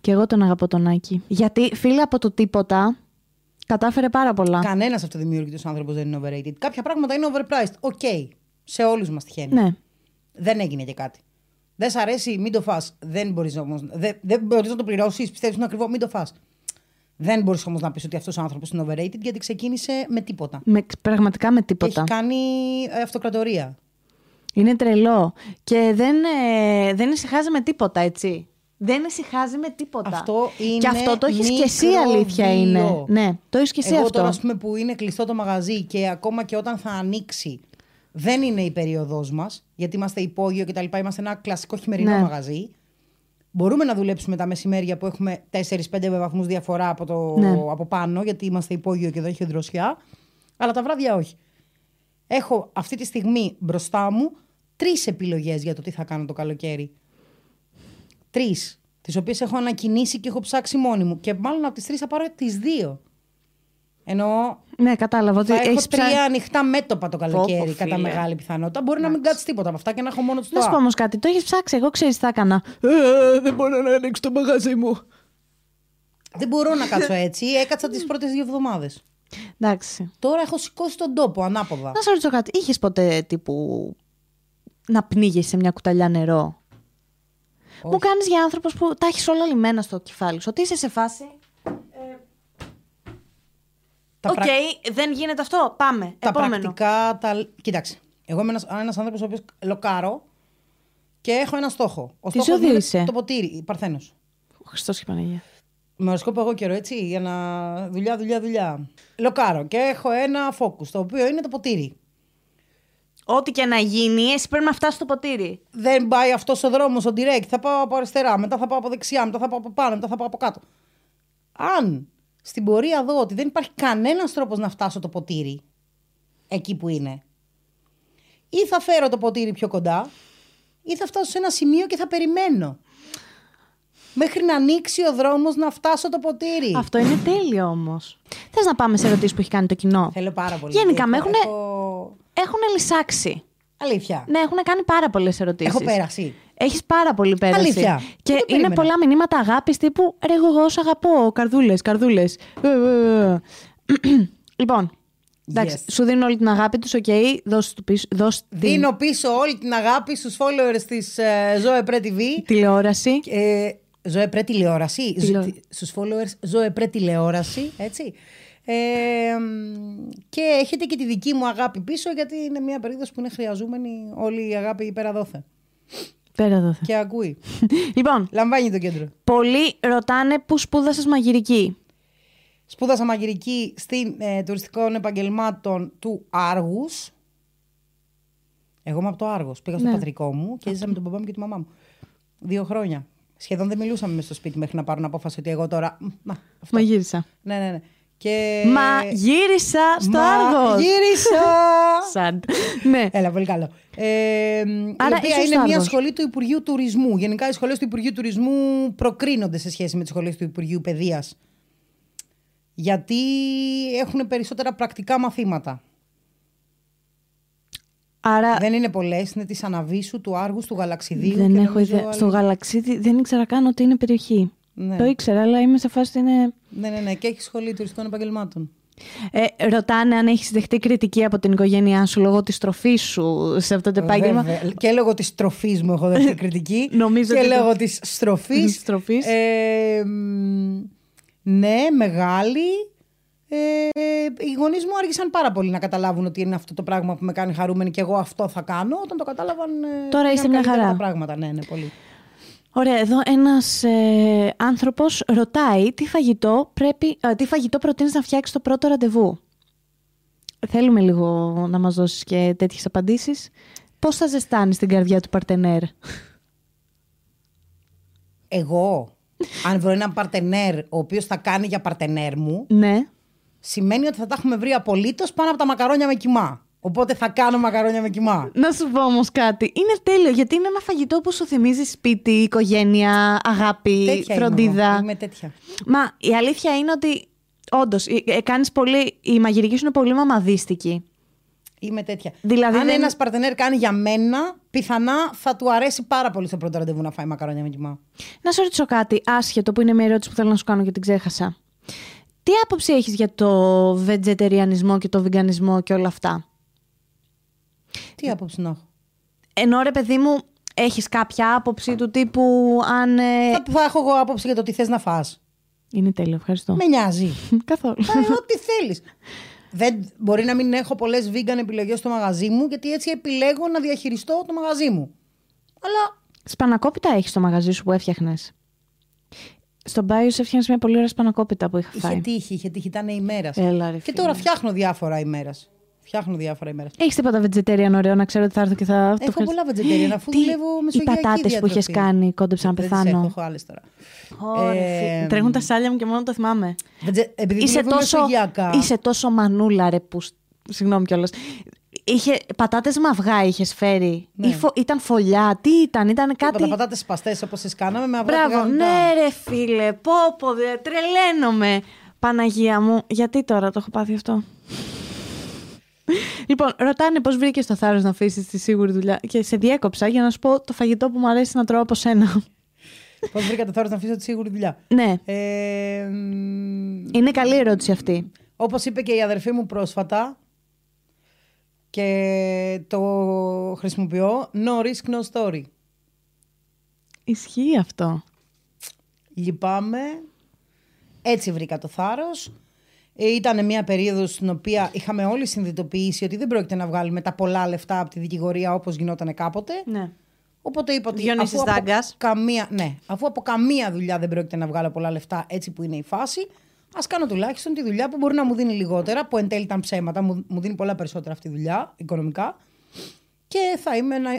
Και εγώ τον αγαπώ τον Άκη. Γιατί, φίλε, από το τίποτα κατάφερε πάρα πολλά. Κανένας αυτοδημιούργητος άνθρωπος δεν είναι overrated. Κάποια πράγματα είναι overpriced. Okay. Σε όλους μας τυχαίνει. Ναι. Δεν έγινε και κάτι. Δεν σ' αρέσει, μην το φας. Δεν μπορείς όμως. Δεν μπορείς να το πληρώσεις. Πιστεύεις είναι ακριβό, μην το φας. Δεν μπορείς όμως να πεις ότι αυτός ο άνθρωπος είναι overrated, γιατί ξεκίνησε με τίποτα. Πραγματικά με τίποτα. Έχει κάνει αυτοκρατορία. Είναι τρελό. Και δεν ησυχάζει με τίποτα, έτσι. Δεν ησυχάζει με τίποτα. Αυτό είναι. Και αυτό το έχεις και εσύ, αλήθεια είναι. Ναι, το έχεις και εσύ. Εγώ τώρα, ας πούμε, που είναι κλειστό το μαγαζί και ακόμα και όταν θα ανοίξει, δεν είναι η περίοδός μας, γιατί είμαστε υπόγειο κτλ. Είμαστε ένα κλασικό χειμερινό μαγαζί. Μπορούμε να δουλέψουμε τα μεσημέρια που έχουμε 4-5 βαθμούς διαφορά από πάνω, γιατί είμαστε υπόγειο και εδώ έχει δροσιά. Αλλά τα βράδια όχι. Έχω αυτή τη στιγμή μπροστά μου 3 επιλογές για το τι θα κάνω το καλοκαίρι. 3, τις οποίες έχω ανακοινήσει και έχω ψάξει μόνη μου. Και μάλλον από τις 3 θα πάρω τις 2. Εννοώ. Ναι, κατάλαβα ότι έχεις 3 ανοιχτά μέτωπα το καλοκαίρι, κατά μεγάλη πιθανότητα. Μπορεί να μην κάτσει τίποτα από αυτά και να έχω μόνο του τόα. Να σου πω όμως κάτι, το έχεις ψάξει. Εγώ ξέρεις τι θα έκανα. Δεν μπορώ να ανοίξω το μαγαζί μου. Δεν μπορώ να κάτσω έτσι. Έκατσα τις πρώτες 2 εβδομάδες. Εντάξει. Τώρα έχω σηκώσει τον τόπο ανάποδα. Να σε ρωτήσω κάτι. Είχες ποτέ τύπου να πνίγεσαι σε μια κουταλιά νερό? Όχι. Μου κάνεις για άνθρωπος που τα έχεις όλα λιμένα στο κεφάλι σου. Ότι είσαι σε φάση. Οκ, δεν γίνεται αυτό. Πάμε. Επόμενο. Πρακτικά. Κοίταξε. Εγώ είμαι ένας άνθρωπος ο οποίος λοκάρω και έχω ένα στόχο. Ο στόχος μου είναι το ποτήρι, Παρθένος. Χριστός και Παναγία. Με οροσκόπο εγώ καιρό, έτσι, για να δουλειά. Λοκάρω και έχω ένα focus, το οποίο είναι το ποτήρι. Ό,τι και να γίνει, εσύ πρέπει να φτάσεις στο ποτήρι. Δεν πάει αυτός ο δρόμος, ο direct. Θα πάω από αριστερά, μετά θα πάω από δεξιά, μετά θα πάω από πάνω, μετά θα πάω από κάτω. Αν στην πορεία δω ότι δεν υπάρχει κανένας τρόπος να φτάσω το ποτήρι εκεί που είναι, ή θα φέρω το ποτήρι πιο κοντά, ή θα φτάσω σε ένα σημείο και θα περιμένω. Μέχρι να ανοίξει ο δρόμος να φτάσω το ποτήρι. Αυτό είναι τέλειο όμως. Θες να πάμε σε ερωτήσεις που έχει κάνει το κοινό? Θέλω πάρα πολύ. Γενικά με έχουν λυσάξει. Αλήθεια. Ναι, έχουν κάνει πάρα πολλές ερωτήσεις. Έχω πέραση. Έχεις πάρα πολύ πέραση. Αλήθεια. Και είναι περίμενα. Πολλά μηνύματα αγάπης τύπου «Ρε εγώ σ' αγαπώ, καρδούλες». Λοιπόν, εντάξει, yes. Σου δίνω όλη την αγάπη τους, οκ, okay, δίνω πίσω όλη την αγάπη στους followers της Ζωή Πρέ TV. Τηλεόραση. Ζωή Πρέ τηλεόραση. Στους followers Ζωή Πρέ τηλεόραση, έτσι. Και έχετε και τη δική μου αγάπη πίσω, γιατί είναι μια περίπτωση που είναι χρειαζόμενη όλη η αγάπη πέρα δόθε. Και ακούει. Λοιπόν, λαμβάνει το κέντρο. Πολλοί ρωτάνε που σπούδασες μαγειρική. Σπούδασα μαγειρική στην τουριστικών επαγγελμάτων του Άργους. Εγώ είμαι από το Άργος. Πήγα στο πατρικό μου και ζήσα με τον παπά μου και τη μαμά μου. 2 χρόνια. Σχεδόν δεν μιλούσαμε μες στο σπίτι μέχρι να πάρουν απόφαση ότι εγώ τώρα. Μαγείρισα. Ναι. Και... Μαγείρισα στο Άργος. Σαν. Ναι. Έλα, πολύ καλό. Άρα, η οποία είναι μια σχολή του Υπουργείου Τουρισμού. Γενικά, οι σχολές του Υπουργείου Τουρισμού προκρίνονται σε σχέση με τις σχολές του Υπουργείου Παιδείας. Γιατί έχουν περισσότερα πρακτικά μαθήματα. Άρα... Δεν είναι πολλές, είναι της Αναβήσου, του Άργους, του Γαλαξιδίου. Δεν έχω ιδέα. Στο Γαλαξίδι δεν ήξερα καν ότι είναι περιοχή. Ναι. Το ήξερα, αλλά είμαι σε φάση ότι είναι. Ναι, και έχει σχολή τουριστικών επαγγελμάτων. Ρωτάνε αν έχεις δεχτεί κριτική από την οικογένειά σου λόγω της τροφής σου σε αυτό το επάγγελμα. Βέβαια. Και λόγω της τροφής μου έχω δεχτεί κριτική. Νομίζω και λόγω της στροφής. Ναι, μεγάλη. Οι γονείς μου άργησαν πάρα πολύ να καταλάβουν ότι είναι αυτό το πράγμα που με κάνει χαρούμενη και εγώ αυτό θα κάνω. Όταν το κατάλαβαν. Τώρα είστε μια χαρά. Τα πράγματα. Ναι, πολύ. Ωραία, εδώ ένας άνθρωπος ρωτάει τι φαγητό προτείνεις να φτιάξεις το πρώτο ραντεβού. Θέλουμε λίγο να μας δώσεις και τέτοιες απαντήσεις. Πώς θα ζεστάνεις την καρδιά του παρτενέρ? Εγώ, αν βρω έναν παρτενέρ ο οποίος θα κάνει για παρτενέρ μου, ναι, σημαίνει ότι θα τα έχουμε βρει απολύτως πάνω από τα μακαρόνια με κιμά. Οπότε θα κάνω μακαρόνια με κιμά. Να σου πω όμως κάτι. Είναι τέλειο, γιατί είναι ένα φαγητό που σου θυμίζει σπίτι, οικογένεια, αγάπη, τέτοια φροντίδα. Είμαι τέτοια. Μα η αλήθεια είναι ότι όντως η μαγειρική σου είναι πολύ μαμαδίστικη. Είμαι τέτοια. Δηλαδή, αν ένας παρτενέρ κάνει για μένα, πιθανά θα του αρέσει πάρα πολύ στο πρώτο ραντεβού να φάει μακαρόνια με κιμά. Να σου ρωτήσω κάτι άσχετο που είναι μια ερώτηση που θέλω να σου κάνω και την ξέχασα. Τι άποψη έχεις για το βετζετεριανισμό και το βιγκανισμό και όλα αυτά? Τι άποψη να έχω? Ενώ ρε παιδί μου, έχεις κάποια άποψη του τύπου αν... Θα έχω εγώ άποψη για το τι θες να φας. Είναι τέλειο, ευχαριστώ. Με νοιάζει. Καθόλου. Ό,τι θέλεις. Δεν, μπορεί να μην έχω πολλές vegan επιλογές στο μαγαζί μου, γιατί έτσι επιλέγω να διαχειριστώ το μαγαζί μου. Αλλά... Σπανακόπιτα έχεις στο μαγαζί σου που έφτιαχνες? Στον Bios έφτιαχνες μια πολύ ωραία σπανακόπιτα που είχα φάει. Είχε τύχει, ήταν ημέρας. Και τώρα φτιάχνω διάφορα ημέρας. Έχεις τίποτα vegetarian ωραίο να ξέρω ότι θα έρθω και θα... Έχω πολλά vegetarian αφού δουλεύω μεσογειακή διατροφή. Οι πατάτες που είχες κάνει κόντεψα να πεθάνω. Δεν τις έχω άλλες τώρα. Τρέχουν τα σάλια μου και μόνο το θυμάμαι. Επειδή δουλεύω μεσογειακά. Είσαι τόσο μανούλα ρε που... Συγγνώμη κιόλας. Πατάτες με αυγά είχες φέρει. Ναι. Ήταν φωλιά, τι ήταν κάτι. Πατάτες παστές όπως τις κάναμε με αυγά. Μπράβο, ναι ρε φίλε, πόπο, τρελαίνομαι. Παναγία μου, γιατί τώρα το έχω πάθει αυτό? Λοιπόν, ρωτάνε πώς βρήκες το θάρρος να αφήσεις τη σίγουρη δουλειά. Και σε διέκοψα για να σου πω το φαγητό που μου αρέσει να τρώω από σένα. Πώς βρήκα το θάρρος να αφήσω τη σίγουρη δουλειά? Ναι. Είναι καλή ερώτηση αυτή. Όπως είπε και η αδερφή μου πρόσφατα, και το χρησιμοποιώ, no risk, no story. Ισχύει αυτό. Λυπάμαι. Έτσι βρήκα το θάρρος. Ήταν μια περίοδος στην οποία είχαμε όλοι συνειδητοποιήσει ότι δεν πρόκειται να βγάλουμε τα πολλά λεφτά από τη δικηγορία όπως γινόταν κάποτε. Ναι. Οπότε είπα ότι αφού από καμία δουλειά δεν πρόκειται να βγάλω πολλά λεφτά, έτσι που είναι η φάση, ας κάνω τουλάχιστον τη δουλειά που μπορεί να μου δίνει λιγότερα, που εν τέλει ήταν ψέματα, μου δίνει πολλά περισσότερα αυτή τη δουλειά οικονομικά. Και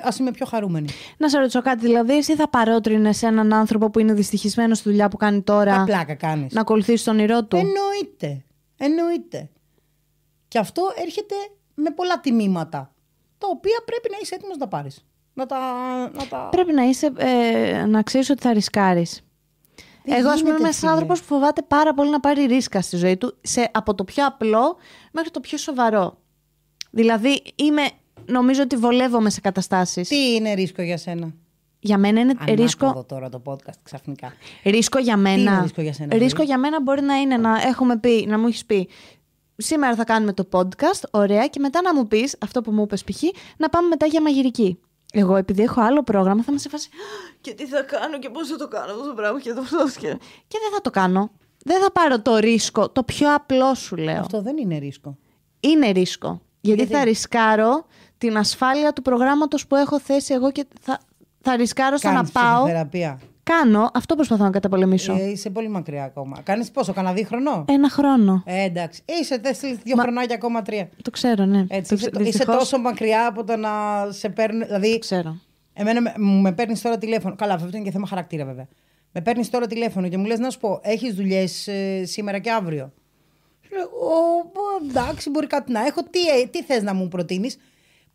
ας είμαι πιο χαρούμενη. Να σε ρωτήσω κάτι, δηλαδή, εσύ θα παρότρινες έναν άνθρωπο που είναι δυστυχισμένος στη δουλειά που κάνει τώρα. Τα πλάκα κάνεις. Να ακολουθήσει το όνειρό του. Εννοείται. Εννοείται. Και αυτό έρχεται με πολλά τιμήματα, τα οποία πρέπει να είσαι έτοιμος να πάρεις. Πρέπει να είσαι, να ξέρεις ότι θα ρισκάρεις. Εγώ, ας πούμε, είμαι ένας άνθρωπος που φοβάται πάρα πολύ να πάρει ρίσκα στη ζωή του, από το πιο απλό μέχρι το πιο σοβαρό. Δηλαδή, νομίζω ότι βολεύομαι σε καταστάσεις. Τι είναι ρίσκο για σένα? Για μένα είναι ρίσκο. Ανάποδο τώρα το podcast ξαφνικά. Ρίσκο για μένα. Τι είναι ρίσκο για σένα? Ρίσκο για μένα μπορεί να είναι να μου έχεις πει, σήμερα θα κάνουμε το podcast, ωραία, και μετά να μου πεις αυτό που μου είπες, π.χ. να πάμε μετά για μαγειρική. Εγώ, επειδή έχω άλλο πρόγραμμα, θα είμαι σε φάση. Και τι θα κάνω και πώς θα το κάνω αυτό το πράγμα και αυτό. Και δεν θα το κάνω. Δεν θα πάρω το ρίσκο. Το πιο απλό σου λέω. Αυτό δεν είναι ρίσκο. Είναι ρίσκο. Γιατί θα ρισκάρω την ασφάλεια του προγράμματος που έχω θέσει εγώ και θα ρισκάρω στο να πάω. Κάνω, αυτό προσπαθώ να καταπολεμήσω. Είσαι πολύ μακριά ακόμα. Κάνεις πόσο, κανένα χρόνο? 1 χρόνο. Εντάξει. Είσαι 2 χρονάκια ακόμα 3. Το ξέρω, ναι. Έτσι, είσαι τόσο μακριά από το να σε παίρνουν. Δηλαδή, το ξέρω. Εμένα με παίρνεις τώρα τηλέφωνο. Καλά, αυτό είναι και θέμα χαρακτήρα, βέβαια. Με παίρνεις τώρα τηλέφωνο και μου λες να σου πω, έχεις δουλειές σήμερα και αύριο? Εντάξει, μπορεί κάτι να έχω. Τι θες να μου προτείνεις?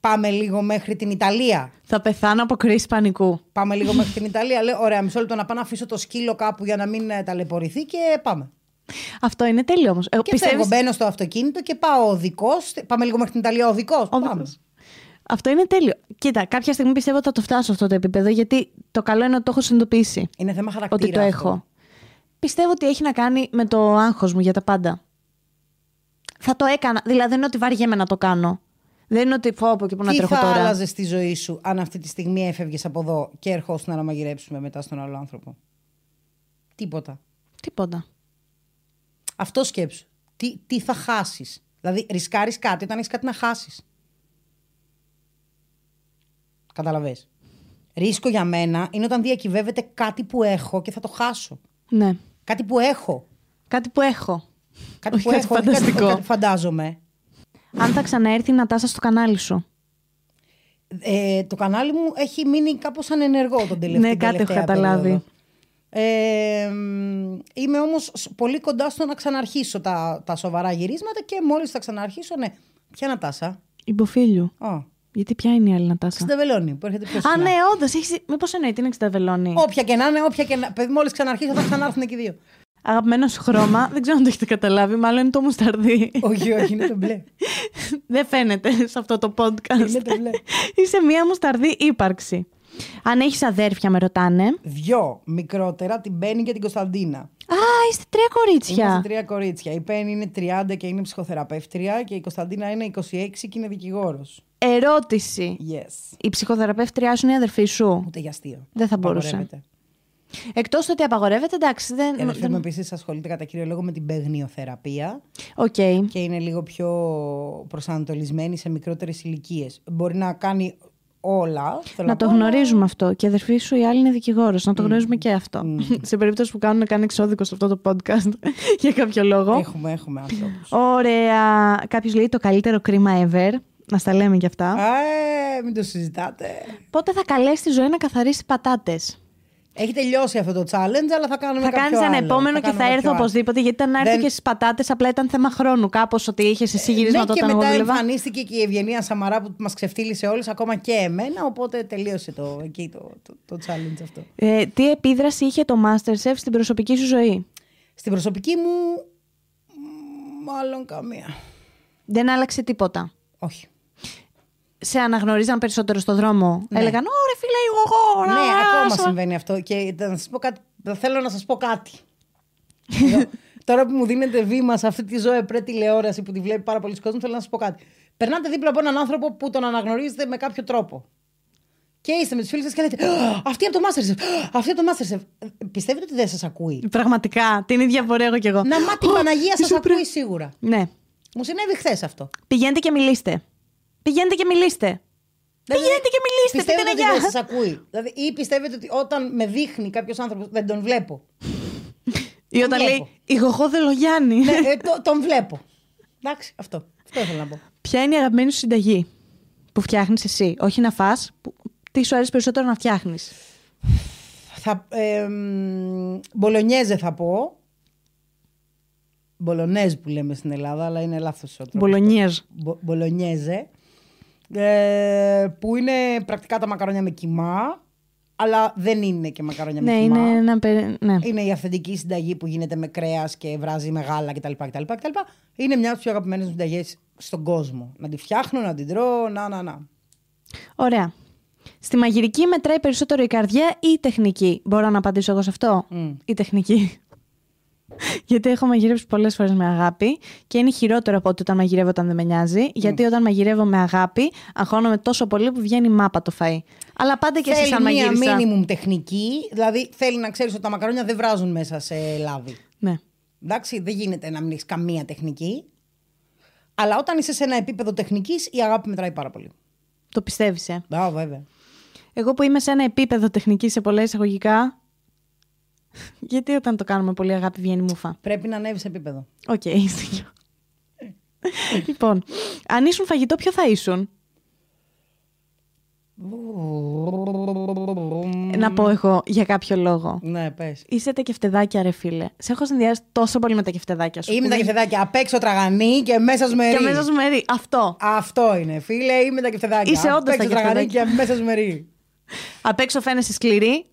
Πάμε λίγο μέχρι την Ιταλία. Θα πεθάνω από κρίση πανικού. Πάμε λίγο μέχρι την Ιταλία. Λέω, ωραία, μισό λεπτό να πάω να αφήσω το σκύλο κάπου για να μην ταλαιπωρηθεί και πάμε. Αυτό είναι τέλειο όμως. Και μπαίνω στο αυτοκίνητο και πάω οδικός. Πάμε λίγο μέχρι την Ιταλία οδικός. Αυτό είναι τέλειο. Κοίτα, κάποια στιγμή πιστεύω ότι θα το φτάσω αυτό το επίπεδο, γιατί το καλό είναι ότι το έχω συνειδητοποιήσει. Είναι θέμα χαρακτήρα. Ότι το έχω. Πιστεύω ότι έχει να κάνει με το άγχος μου για τα πάντα. Θα το έκανα. Δηλαδή, δεν είναι ότι βαριέμαι να το κάνω. Δεν είναι ότι φόβο και πού να τρέχω τώρα. Τι θα άλλαζες στη ζωή σου αν αυτή τη στιγμή έφευγες από εδώ και ερχόσουν να μαγειρέψουμε μετά στον άλλο άνθρωπο? Τίποτα. Τίποτα. Αυτό σκέψου. Τι θα χάσεις? Δηλαδή, ρισκάρεις κάτι όταν έχεις κάτι να χάσεις. Καταλαβες. Ρίσκο για μένα είναι όταν διακυβεύεται κάτι που έχω και θα το χάσω. Ναι. Κάτι που έχω. Κάτι που έχω. Κάτι που έχω, κάτι φαντάζομαι. Αν θα ξαναέρθει η Νατάσα στο κανάλι σου? Το κανάλι μου έχει μείνει κάπως ανενεργό τον τελευταίο. Ναι, κάτι έχω καταλάβει. Είμαι όμως πολύ κοντά στο να ξαναρχίσω τα σοβαρά γυρίσματα και μόλις θα ξαναρχίσω, ναι. Ποια Νατάσα? Υποφίλιου. Γιατί ποια είναι η άλλη Νατάσα? Ξεντεβελώνη, που έρχεται πιο συχνά. Α, ναι, όντως. Μήπως εννοεί την Ξεντεβελώνη? Όποια και να είναι, μόλις ξαναρχίσω θα ξανάρθουν και οι δύο. Αγαπημένο σου χρώμα, δεν ξέρω αν το έχετε καταλάβει, μάλλον είναι το μουσταρδί. Όχι, είναι το μπλε. Δεν φαίνεται σε αυτό το podcast. Είναι το μπλε. Είσαι μία μουσταρδί ύπαρξη. Αν έχεις αδέρφια, με ρωτάνε. 2 μικρότερα, την Πέννη και την Κωνσταντίνα. Α, είστε 3 κορίτσια. Είμαστε 3 κορίτσια. Η Πέννη είναι 30 και είναι ψυχοθεραπεύτρια και η Κωνσταντίνα είναι 26 και είναι δικηγόρος. Ερώτηση. Yes. Η ψυχοθεραπεύτριά σου είναι η αδερφή σου? Ούτε για αστείο. Δεν θα μπορούσε. Εκτός το ότι απαγορεύεται, εντάξει. Η αδερφή μου επίσης ασχολείται κατά κύριο λόγο με την παιγνιοθεραπεία. Okay. Και είναι λίγο πιο προσανατολισμένη σε μικρότερες ηλικίες. Μπορεί να κάνει όλα. Να το γνωρίζουμε αυτό. Και η αδερφή σου, η άλλη είναι δικηγόρος. Να το γνωρίζουμε και αυτό. Σε περίπτωση που κάνει εξώδικο σε αυτό το podcast για κάποιο λόγο. Έχουμε ανθρώπους. Ωραία. Κάποιος λέει το καλύτερο κρίμα ever. Να στα λέμε κι αυτά. Μην το συζητάτε. Πότε θα καλέσει τη Ζωή να καθαρίσει πατάτες? Έχει τελειώσει αυτό το challenge, αλλά θα κάνουμε κάποιο άλλο. Θα κάνεις ένα επόμενο και θα έρθω οπωσδήποτε, γιατί ήταν να έρθει και στις πατάτες, απλά ήταν θέμα χρόνου. Κάπως ότι είχε εσύ γυρίσματα όταν εγώ δούλευα. Και μετά εμφανίστηκε και η Ευγενία Σαμαρά που μας ξεφτύλισε όλους, ακόμα και εμένα, οπότε τελείωσε το challenge αυτό. Τι επίδραση είχε το Masterchef στην προσωπική σου ζωή? Στην προσωπική μου, μάλλον καμία. Δεν άλλαξε τίποτα? Όχι. Σε αναγνωρίζαν περισσότερο στον δρόμο? Ναι. Έλεγαν, ωραία, φίλε, εγώ. Ναι, ακόμα συμβαίνει αυτό. Και θέλω να σας πω κάτι. Τώρα που μου δίνετε βήμα σε αυτή τη Ζωή Πρέ τηλεόραση που τη βλέπει πάρα πολλοί κόσμοι, θέλω να σας πω κάτι. Περνάτε δίπλα από έναν άνθρωπο που τον αναγνωρίζετε με κάποιο τρόπο. Και είστε με τους φίλους σας και λέτε αυτή από το Masterchef, αυτή από το Masterchef. Πιστεύετε ότι δεν σας ακούει? Πραγματικά, την ίδια πορεία έχω κι εγώ. Να μάτι η Παναγία σας ακούει σίγουρα. Ναι. Μου συνέβη χθες αυτό. Πηγαίνετε και μιλήστε. Πηγαίνετε και μιλήστε. Πηγαίνετε και μιλήστε. Πιστεύετε ότι δεν σας ακούει? Δηλαδή, ή πιστεύετε ότι όταν με δείχνει κάποιος άνθρωπος δεν τον βλέπω? Ή όταν λέει η Γωγώ Δεληγιάννη. Ναι, τον βλέπω. Εντάξει, αυτό ήθελα να πω. Ποια είναι η αγαπημένη σου συνταγή που φτιάχνεις εσύ? Όχι να φας. Τι σου αρέσει περισσότερο να φτιάχνεις? Μπολονιέζε θα πω. Μπολονιέζ που λέμε στην Ελλάδα, αλλά είναι λάθος ο τρόπος. Μπολονιέζε. Που είναι πρακτικά τα μακαρόνια με κιμά. Αλλά δεν είναι και μακαρόνια με κιμά. Είναι η αυθεντική συνταγή που γίνεται με κρέας και βράζει με γάλα κτλ. Είναι μια από τις πιο αγαπημένες μου συνταγές στον κόσμο. Να τη φτιάχνω, να την τρώω, Ωραία. Στη μαγειρική μετράει περισσότερο η καρδιά ή η τεχνική? Μπορώ να απαντήσω εγώ σε αυτό? Η τεχνική. Γιατί έχω μαγειρεύσει πολλές φορές με αγάπη και είναι χειρότερο από ότι όταν μαγειρεύω όταν δεν με νοιάζει. Γιατί όταν μαγειρεύω με αγάπη, αγχώνομαι τόσο πολύ που βγαίνει μάπα το φαΐ. Αλλά πάντα και εσείς αν μαγείρισα. Θέλει μια μίνιμουμ τεχνική, δηλαδή θέλει να ξέρεις ότι τα μακαρόνια δεν βράζουν μέσα σε λάδι. Ναι. Εντάξει, δεν γίνεται να μην έχεις καμία τεχνική. Αλλά όταν είσαι σε ένα επίπεδο τεχνικής, η αγάπη μετράει πάρα πολύ. Το πιστεύεις, ε? Α, βέβαια. Εγώ που είμαι σε ένα επίπεδο τεχνικής σε πολλά εισαγωγικά. Γιατί όταν το κάνουμε πολύ αγάπη βγαίνει μούφα? Πρέπει να ανέβεις επίπεδο. Οκ, είσαι. Λοιπόν, αν ήσουν φαγητό, ποιο θα ήσουν? Να πω εγώ για κάποιο λόγο. Ναι, πες. Είσαι τα κεφτεδάκια, ρε φίλε. Σε έχω συνδυάσει τόσο πολύ με τα κεφτεδάκια σου. Είμαι τα κεφτεδάκια. Απ' έξω τραγανή και μέσα σμερί. Και μέσα σμερί. Αυτό είναι, φίλε. Είμαι τα κεφτεδάκια. Είσαι όντως τα κεφτεδάκια και μέσα σμερί. Απ' έξω φαίνεσαι σκληρή.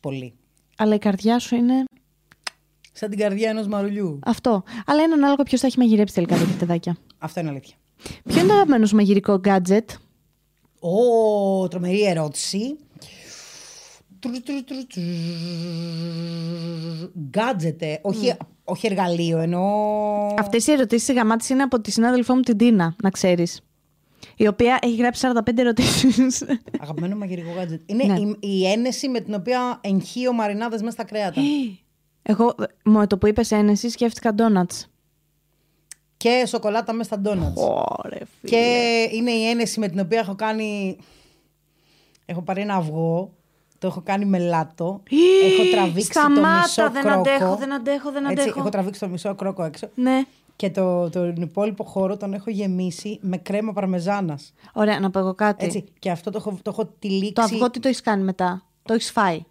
Πολύ. Αλλά η καρδιά σου είναι. Σαν την καρδιά ενός μαρουλιού. Αυτό. Αλλά είναι ανάλογο ποιος θα έχει μαγειρέψει τελικά τα κεφτεδάκια. Αυτό είναι αλήθεια. Ποιο είναι το αγαπημένο σου μαγειρικό gadget? Τρομερή ερώτηση. Γκάτζετε, όχι εργαλείο ενώ. Αυτές οι ερωτήσεις οι γαμάτες είναι από τη συνάδελφό μου την Τίνα, να ξέρεις. Η οποία έχει γράψει 45 ερωτήσεις. Αγαπημένο μαγειρικό γκάτζετ. Είναι η ένεση με την οποία εγχύω μαρινάδες μέσα στα κρέατα. Εγώ με το που είπες ένεση σκέφτηκα ντόνατς. Και σοκολάτα μέσα στα ντόνατς. Και είναι η ένεση με την οποία έχω κάνει. Έχω πάρει ένα αυγό, το έχω κάνει με λάτο. Έχω τραβήξει το μισό κρόκο. Δεν αντέχω. Έχω τραβήξει το μισό κρόκο έξω. Ναι. Και τον υπόλοιπο χώρο τον έχω γεμίσει με κρέμα παρμεζάνας. Ωραία, να πω εγώ κάτι. Έτσι. Και αυτό το έχω τυλίξει. Το αυγό τι το έχεις κάνει μετά? Το έχεις φάει?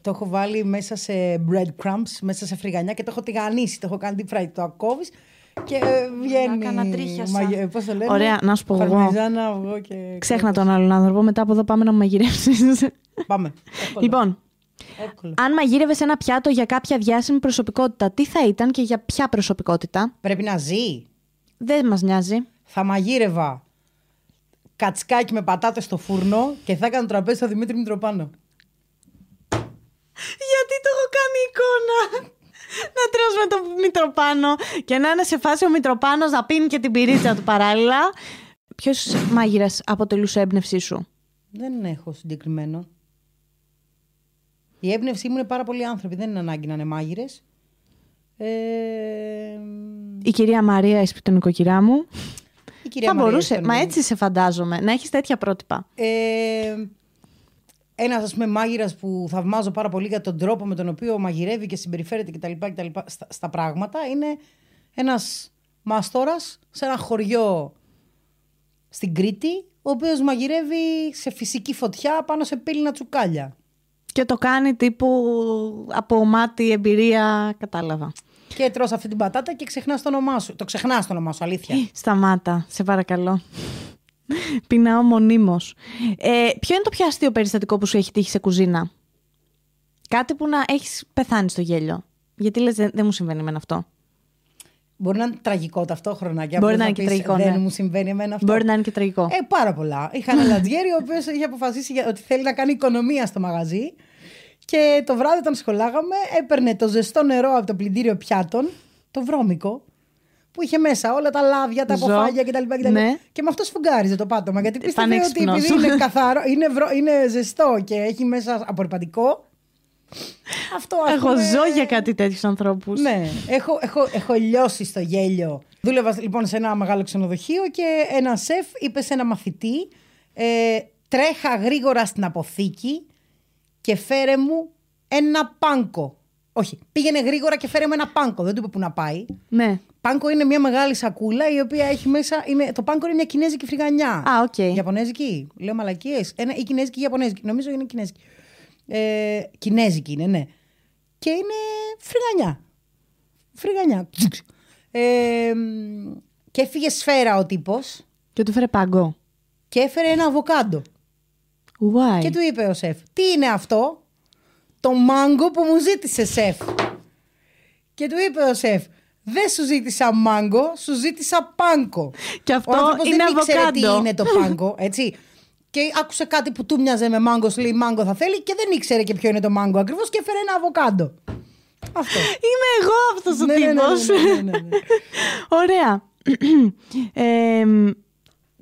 Το έχω βάλει μέσα σε breadcrumbs, μέσα σε φρυγανιά και το έχω τηγανίσει. Το έχω κάνει deep fry. Το ακόβεις. Και βγαίνει. Πώς το λένε? Ωραία, να σου πω εγώ. Ξέχνα τον άλλον άνθρωπο. Μετά από εδώ πάμε να μαγειρεύσεις. Πάμε. Λοιπόν, αν μαγείρευες ένα πιάτο για κάποια διάσημη προσωπικότητα, τι θα ήταν και για ποια προσωπικότητα? Πρέπει να ζει. Δεν μας νοιάζει. Θα μαγείρευα κατσικάκι με πατάτες στο φούρνο και θα έκανα τραπέζι στο Δημήτρη Μητροπάνο. Γιατί το έχω κάνει εικόνα. Να τρώσουμε τον Μητροπάνο και να είναι σε φάση ο Μητροπάνος να πίνει και την πυρίτσα του παράλληλα. Ποιος μάγειρας αποτελούσε έμπνευσή σου? Δεν έχω συγκεκριμένο. Η έμπνευσή μου είναι πάρα πολλοί άνθρωποι. Δεν είναι ανάγκη να είναι μάγειρες. Η κυρία Μαρία έσπει τον οικοκυρά μου. Θα μπορούσε. Μα έτσι σε φαντάζομαι. Να έχεις τέτοια πρότυπα. Ένας, ας πούμε, μάγειρας που θαυμάζω πάρα πολύ για τον τρόπο με τον οποίο μαγειρεύει και συμπεριφέρεται κτλ. Στα πράγματα, είναι ένας μαστόρας σε ένα χωριό στην Κρήτη, ο οποίος μαγειρεύει σε φυσική φωτιά πάνω σε πύληνα τσουκάλια. Και το κάνει τύπου από μάτι, εμπειρία, κατάλαβα. Και τρως αυτή την πατάτα και ξεχνάς το όνομά σου. Το ξεχνάς το όνομά σου, αλήθεια. Σταμάτα, σε παρακαλώ. Πεινάω μονίμως. Ποιο είναι το πιο αστείο περιστατικό που σου έχει τύχει σε κουζίνα? Κάτι που να έχεις πεθάνει στο γέλιο. Γιατί λες δεν μου συμβαίνει εμένα αυτό. Μπορεί να είναι τραγικό ταυτόχρονα. Μπορεί να είναι και τραγικό. Δεν μου συμβαίνει εμένα αυτό. Μπορεί να είναι και τραγικό. Πάρα πολλά. Είχα ένα λατζιέρι ο οποίος είχε αποφασίσει ότι θέλει να κάνει οικονομία στο μαγαζί. Και το βράδυ όταν σχολάγαμε, έπαιρνε το ζεστό νερό από το πλυντήριο πιάτων, το βρώμικο. που είχε μέσα όλα τα λάβια, τα αποφάγια κτλ. Ναι. Και με αυτό σφουγγάριζε το πάτωμα. Γιατί πίστευε ότι επειδή είναι καθαρό, είναι ζεστό και έχει μέσα απορριπαντικό. Αυτό εγώ ζω για κάτι τέτοιους ανθρώπους. Ναι, έχω λιώσει στο γέλιο. Δούλευα λοιπόν σε ένα μεγάλο ξενοδοχείο και ένα σεφ είπε σε ένα μαθητή, τρέχα γρήγορα στην αποθήκη και φέρε μου ένα πάνκο. Όχι, πήγαινε γρήγορα και φέρε μου ένα πάνκο. Δεν του είπε που να πάει. Ναι. Πάνκο είναι μια μεγάλη σακούλα η οποία έχει μέσα. Το πάνκο είναι μια κινέζικη φρυγανιά. Α, οκ. Okay. Ιαπωνέζικη. Λέω μαλακίες. Ή κινέζικη ή ιαπωνέζικη. Νομίζω είναι κινέζικη. Κινέζικη είναι, ναι. Και είναι φρυγανιά. Φρυγανιά. Και έφυγε σφαίρα ο τύπος. Και του φέρε πάνκο. Και έφερε ένα αβοκάντο. Why? Και του είπε ο σεφ, τι είναι αυτό? Το μάγκο που μου ζήτησε, σεφ. Και του είπε ο σεφ, δεν σου ζήτησα μάγκο, σου ζήτησα πάνκο. Και αυτό είναι αβοκάντο. Ο άνθρωπος δεν ήξερε τι είναι το πάνκο, έτσι. Και άκουσε κάτι που του μοιάζε με μάγκο, λέει μάγκο θα θέλει, και δεν ήξερε και ποιο είναι το μάγκο ακριβώς, και έφερε ένα αβοκάντο. Αυτό. Είμαι εγώ αυτός ο τύπος. Ναι. Ωραία.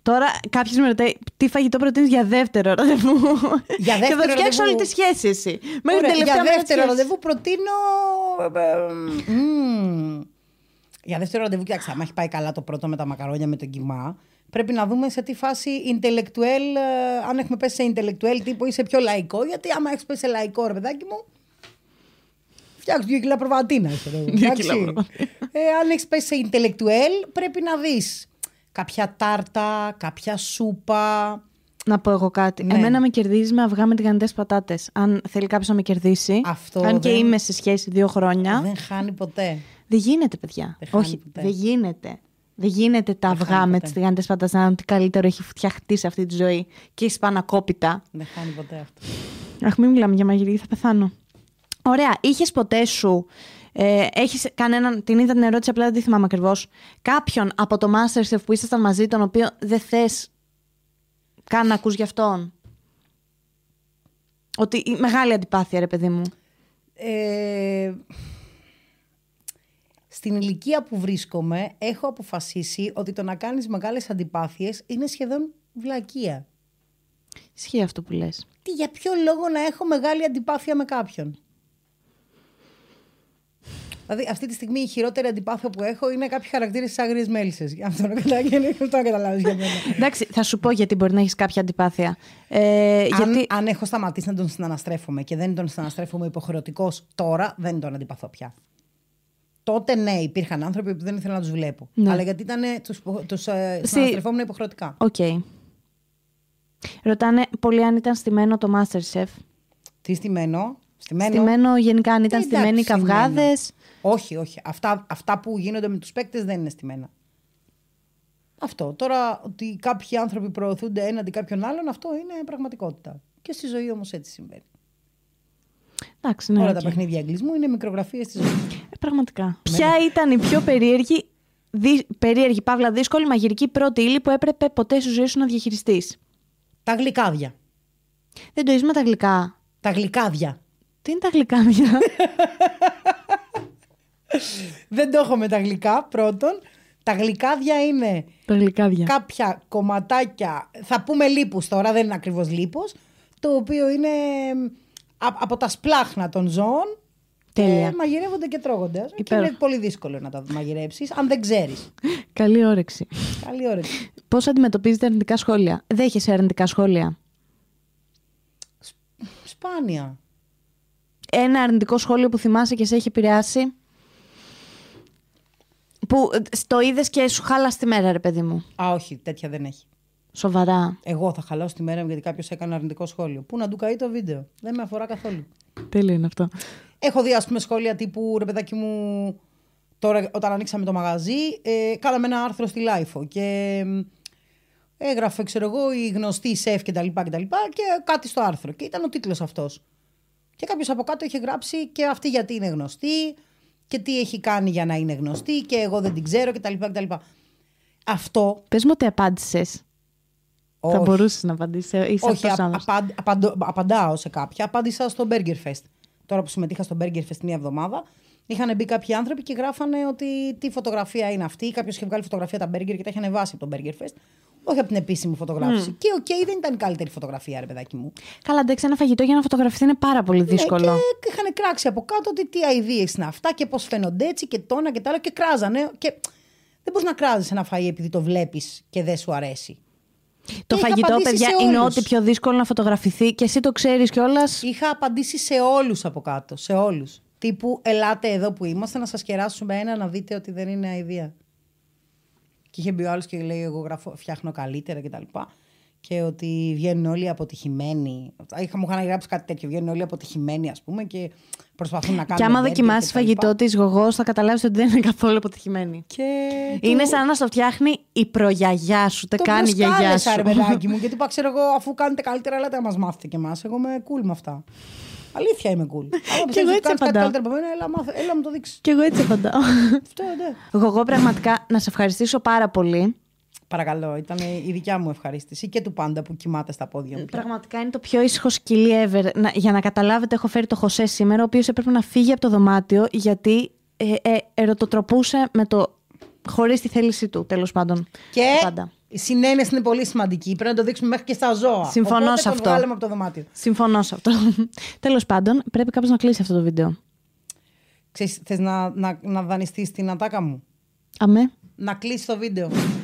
Τώρα κάποιος με ρωτάει τι φαγητό προτείνεις για δεύτερο ραντεβού. Για δεύτερο και θα φτιάξω όλη τη σχέση εσύ. Ωραία, για δεύτερο ραντεβού προτείνω... Για δεύτερο ραντεβού, κοιτάξτε, άμα έχει πάει καλά το πρώτο με τα μακαρόνια με τον κιμά, πρέπει να δούμε σε τι φάση intellectual, αν έχουμε πέσει σε intellectual τύπο ή σε πιο λαϊκό, γιατί άμα έχεις πέσει σε λαϊκό, ρε παιδάκι μου, φτιάξω 2 κιλά προβατίνα. Αν έχεις πέσει σε intellectual, πρέπει να δεις κάποια τάρτα, κάποια σούπα. Να πω εγώ κάτι. Ναι. Εμένα με κερδίζει με αυγά με τηγανιτές πατάτες. Αν θέλει κάποιος να με κερδίσει. Αυτό. Αν και είμαι σε σχέση 2 χρόνια. Δεν χάνει ποτέ. Δεν γίνεται, παιδιά. Δεν γίνεται. Δεν γίνεται τα αυγά με τις τηγανιτές πατάτες να είναι ότι καλύτερο έχει φτιαχτεί σε αυτή τη ζωή. Και η σπανακόπιτα. Δεν χάνει ποτέ αυτό. Αχ, μην μιλάμε για μαγειρική, θα πεθάνω. Ωραία. Είχες ποτέ σου. Έχεις κανέναν, την είδα την ερώτηση, απλά δεν τη θυμάμαι ακριβώς. Κάποιον από το Masterchef που ήσασταν μαζί, τον οποίο δεν θες καν να ακούς γι' αυτόν. Ότι μεγάλη αντιπάθεια, ρε παιδί μου. Στην ηλικία που βρίσκομαι, έχω αποφασίσει ότι το να κάνεις μεγάλες αντιπάθειες είναι σχεδόν βλακεία. Ισχύει αυτό που λες. Τι, για ποιο λόγο να έχω μεγάλη αντιπάθεια με κάποιον? Δηλαδή, αυτή τη στιγμή η χειρότερη αντιπάθεια που έχω είναι κάποιοι χαρακτήρες της Άγριες Μέλισσες. Αυτό να καταλάβεις για μένα. Εντάξει, θα σου πω γιατί μπορεί να έχεις κάποια αντιπάθεια. Αν έχω σταματήσει να τον συναναστρέφομαι και δεν τον συναναστρέφομαι υποχρεωτικός τώρα, δεν τον αντιπαθώ πια. Τότε ναι, υπήρχαν άνθρωποι που δεν ήθελα να τους βλέπω. Ναι. Αλλά γιατί τους συναναστρεφόμουν υποχρεωτικά. Οκ. Okay. Ρωτάνε πολύ αν ήταν στημένο το Masterchef. Τι στημένο? Στημένο γενικά, αν ήταν στημένοι οι καυγάδες. Όχι. Αυτά που γίνονται με τους παίκτες δεν είναι στημένα. Αυτό. Τώρα ότι κάποιοι άνθρωποι προωθούνται έναντι κάποιων άλλων, αυτό είναι πραγματικότητα. Και στη ζωή όμως έτσι συμβαίνει. Εντάξει, ναι, όλα τα παιχνίδια εγκλισμού είναι μικρογραφίες στη ζωή. Πραγματικά. Ποια ήταν η πιο περίεργη, παύλα δύσκολη μαγειρική πρώτη ύλη που έπρεπε ποτέ στη ζωή σου να διαχειριστείς? Τα γλυκάδια. Δεν το με τα γλυκά. Τα γλυκάδια. Τι είναι τα γλυκάδια? Δεν το έχω με τα γλυκά, πρώτον. Τα γλυκάδια είναι κάποια κομματάκια, θα πούμε λίπους τώρα, δεν είναι ακριβώς λίπος, το οποίο είναι από τα σπλάχνα των ζώων. Τέλεια. Και μαγειρεύονται και τρώγονται. Υπέροχα. Και είναι πολύ δύσκολο να τα μαγειρέψεις αν δεν ξέρεις. Καλή όρεξη. Καλή όρεξη. Πώς αντιμετωπίζετε αρνητικά σχόλια? Δέχεσαι αρνητικά σχόλια? Σπάνια. Ένα αρνητικό σχόλιο που θυμάσαι και σε έχει επηρεάσει, που το είδες και σου χάλασε τη μέρα, ρε παιδί μου? Α, όχι, τέτοια δεν έχει. Σοβαρά. Εγώ θα χαλάσω τη μέρα μου γιατί κάποιος έκανε αρνητικό σχόλιο. Πού να του καεί το βίντεο. Δεν με αφορά καθόλου. Τέλειο είναι αυτό. Έχω δει, ας πούμε, σχόλια τύπου, ρε παιδάκι μου, τώρα όταν ανοίξαμε το μαγαζί, κάναμε ένα άρθρο στη Λάιφο και έγραφε, ξέρω εγώ, η γνωστή σεφ κτλ. Και κάτι στο άρθρο. Και ήταν ο τίτλος αυτός. Και κάποιος από κάτω είχε γράψει και αυτή γιατί είναι γνωστή και τι έχει κάνει για να είναι γνωστή και εγώ δεν την ξέρω κτλ. Αυτό. Πες μου ότι απάντησες. Όχι. Θα μπορούσες να απαντήσεις? Όχι, απαντάω σε κάποια. Απάντησα στο Burger Fest. τώρα που συμμετείχα στο Burger Fest μια εβδομάδα, είχαν μπει κάποιοι άνθρωποι και γράφανε ότι τι φωτογραφία είναι αυτή. Κάποιος είχε βγάλει φωτογραφία τα Burger και τα είχε ανεβάσει από το Burger Fest. Όχι από την επίσημη φωτογράφηση. Mm. Και οκ, okay, δεν ήταν η καλύτερη φωτογραφία, ρε παιδάκι μου. Καλά, εντάξει, ένα φαγητό για να φωτογραφηθεί είναι πάρα πολύ δύσκολο. Ναι, και είχαν κράξει από κάτω ότι τι αηδίες είναι αυτά και πώς φαίνονται έτσι και τόνα και τα άλλα. Και κράζανε. Και δεν μπορείς να κράζεις ένα φαγητό επειδή το βλέπεις και δεν σου αρέσει. Το φαγητό, παιδιά, είναι ό,τι πιο δύσκολο να φωτογραφηθεί και εσύ το ξέρεις κιόλας. Είχα απαντήσει σε όλους από κάτω. Σε όλους. Τύπου, ελάτε εδώ που είμαστε να σας κεράσουμε ένα να δείτε ότι δεν είναι αηδία. Και είχε μπει ο άλλος και λέει: εγώ γράφω, φτιάχνω καλύτερα κτλ. Και ότι βγαίνουν όλοι αποτυχημένοι. Μου είχαν γράψει κάτι τέτοιο. Βγαίνουν όλοι αποτυχημένοι, ας πούμε, και προσπαθούν να κάνουν. Και άμα δοκιμάσεις φαγητό της Γωγώ, θα καταλάβεις ότι δεν είναι καθόλου αποτυχημένη. Είναι σαν να στο φτιάχνει η προγιαγιά σου, ούτε καν η γιαγιά σου. Άρε, παιδάκι μου, γιατί είπα: ξέρω εγώ, αφού κάνετε καλύτερα, αλλά να μας μάθετε κι εμάς. Εγώ είμαι cool με αυτά. Αλήθεια είμαι cool. Και εγώ έτσι απαντάω. Έλα μου το δείξεις. Και εγώ έτσι απαντάω. Γωγώ, πραγματικά να σε ευχαριστήσω πάρα πολύ. Παρακαλώ, ήταν η δικιά μου ευχαρίστηση και του πάντα που κοιμάται στα πόδια μου. Πραγματικά είναι το πιο ήσυχο σκυλί ever. Για να καταλάβετε, έχω φέρει το Χωσέ σήμερα, ο οποίος έπρεπε να φύγει από το δωμάτιο γιατί ερωτοτροπούσε με το χωρίς τη θέλησή του, τέλος πάντων. Και η συνένεση είναι πολύ σημαντική. Πρέπει να το δείξουμε μέχρι και στα ζώα. Συμφωνώ σε αυτό. Βγάλαμε από το δωμάτιο. Συμφωνώ σε αυτό. Τέλος πάντων, πρέπει κάποιος να κλείσει αυτό το βίντεο. Ξέρεις, θες να δανειστείς την ατάκα μου. Αμέ. Να κλείσει το βίντεο.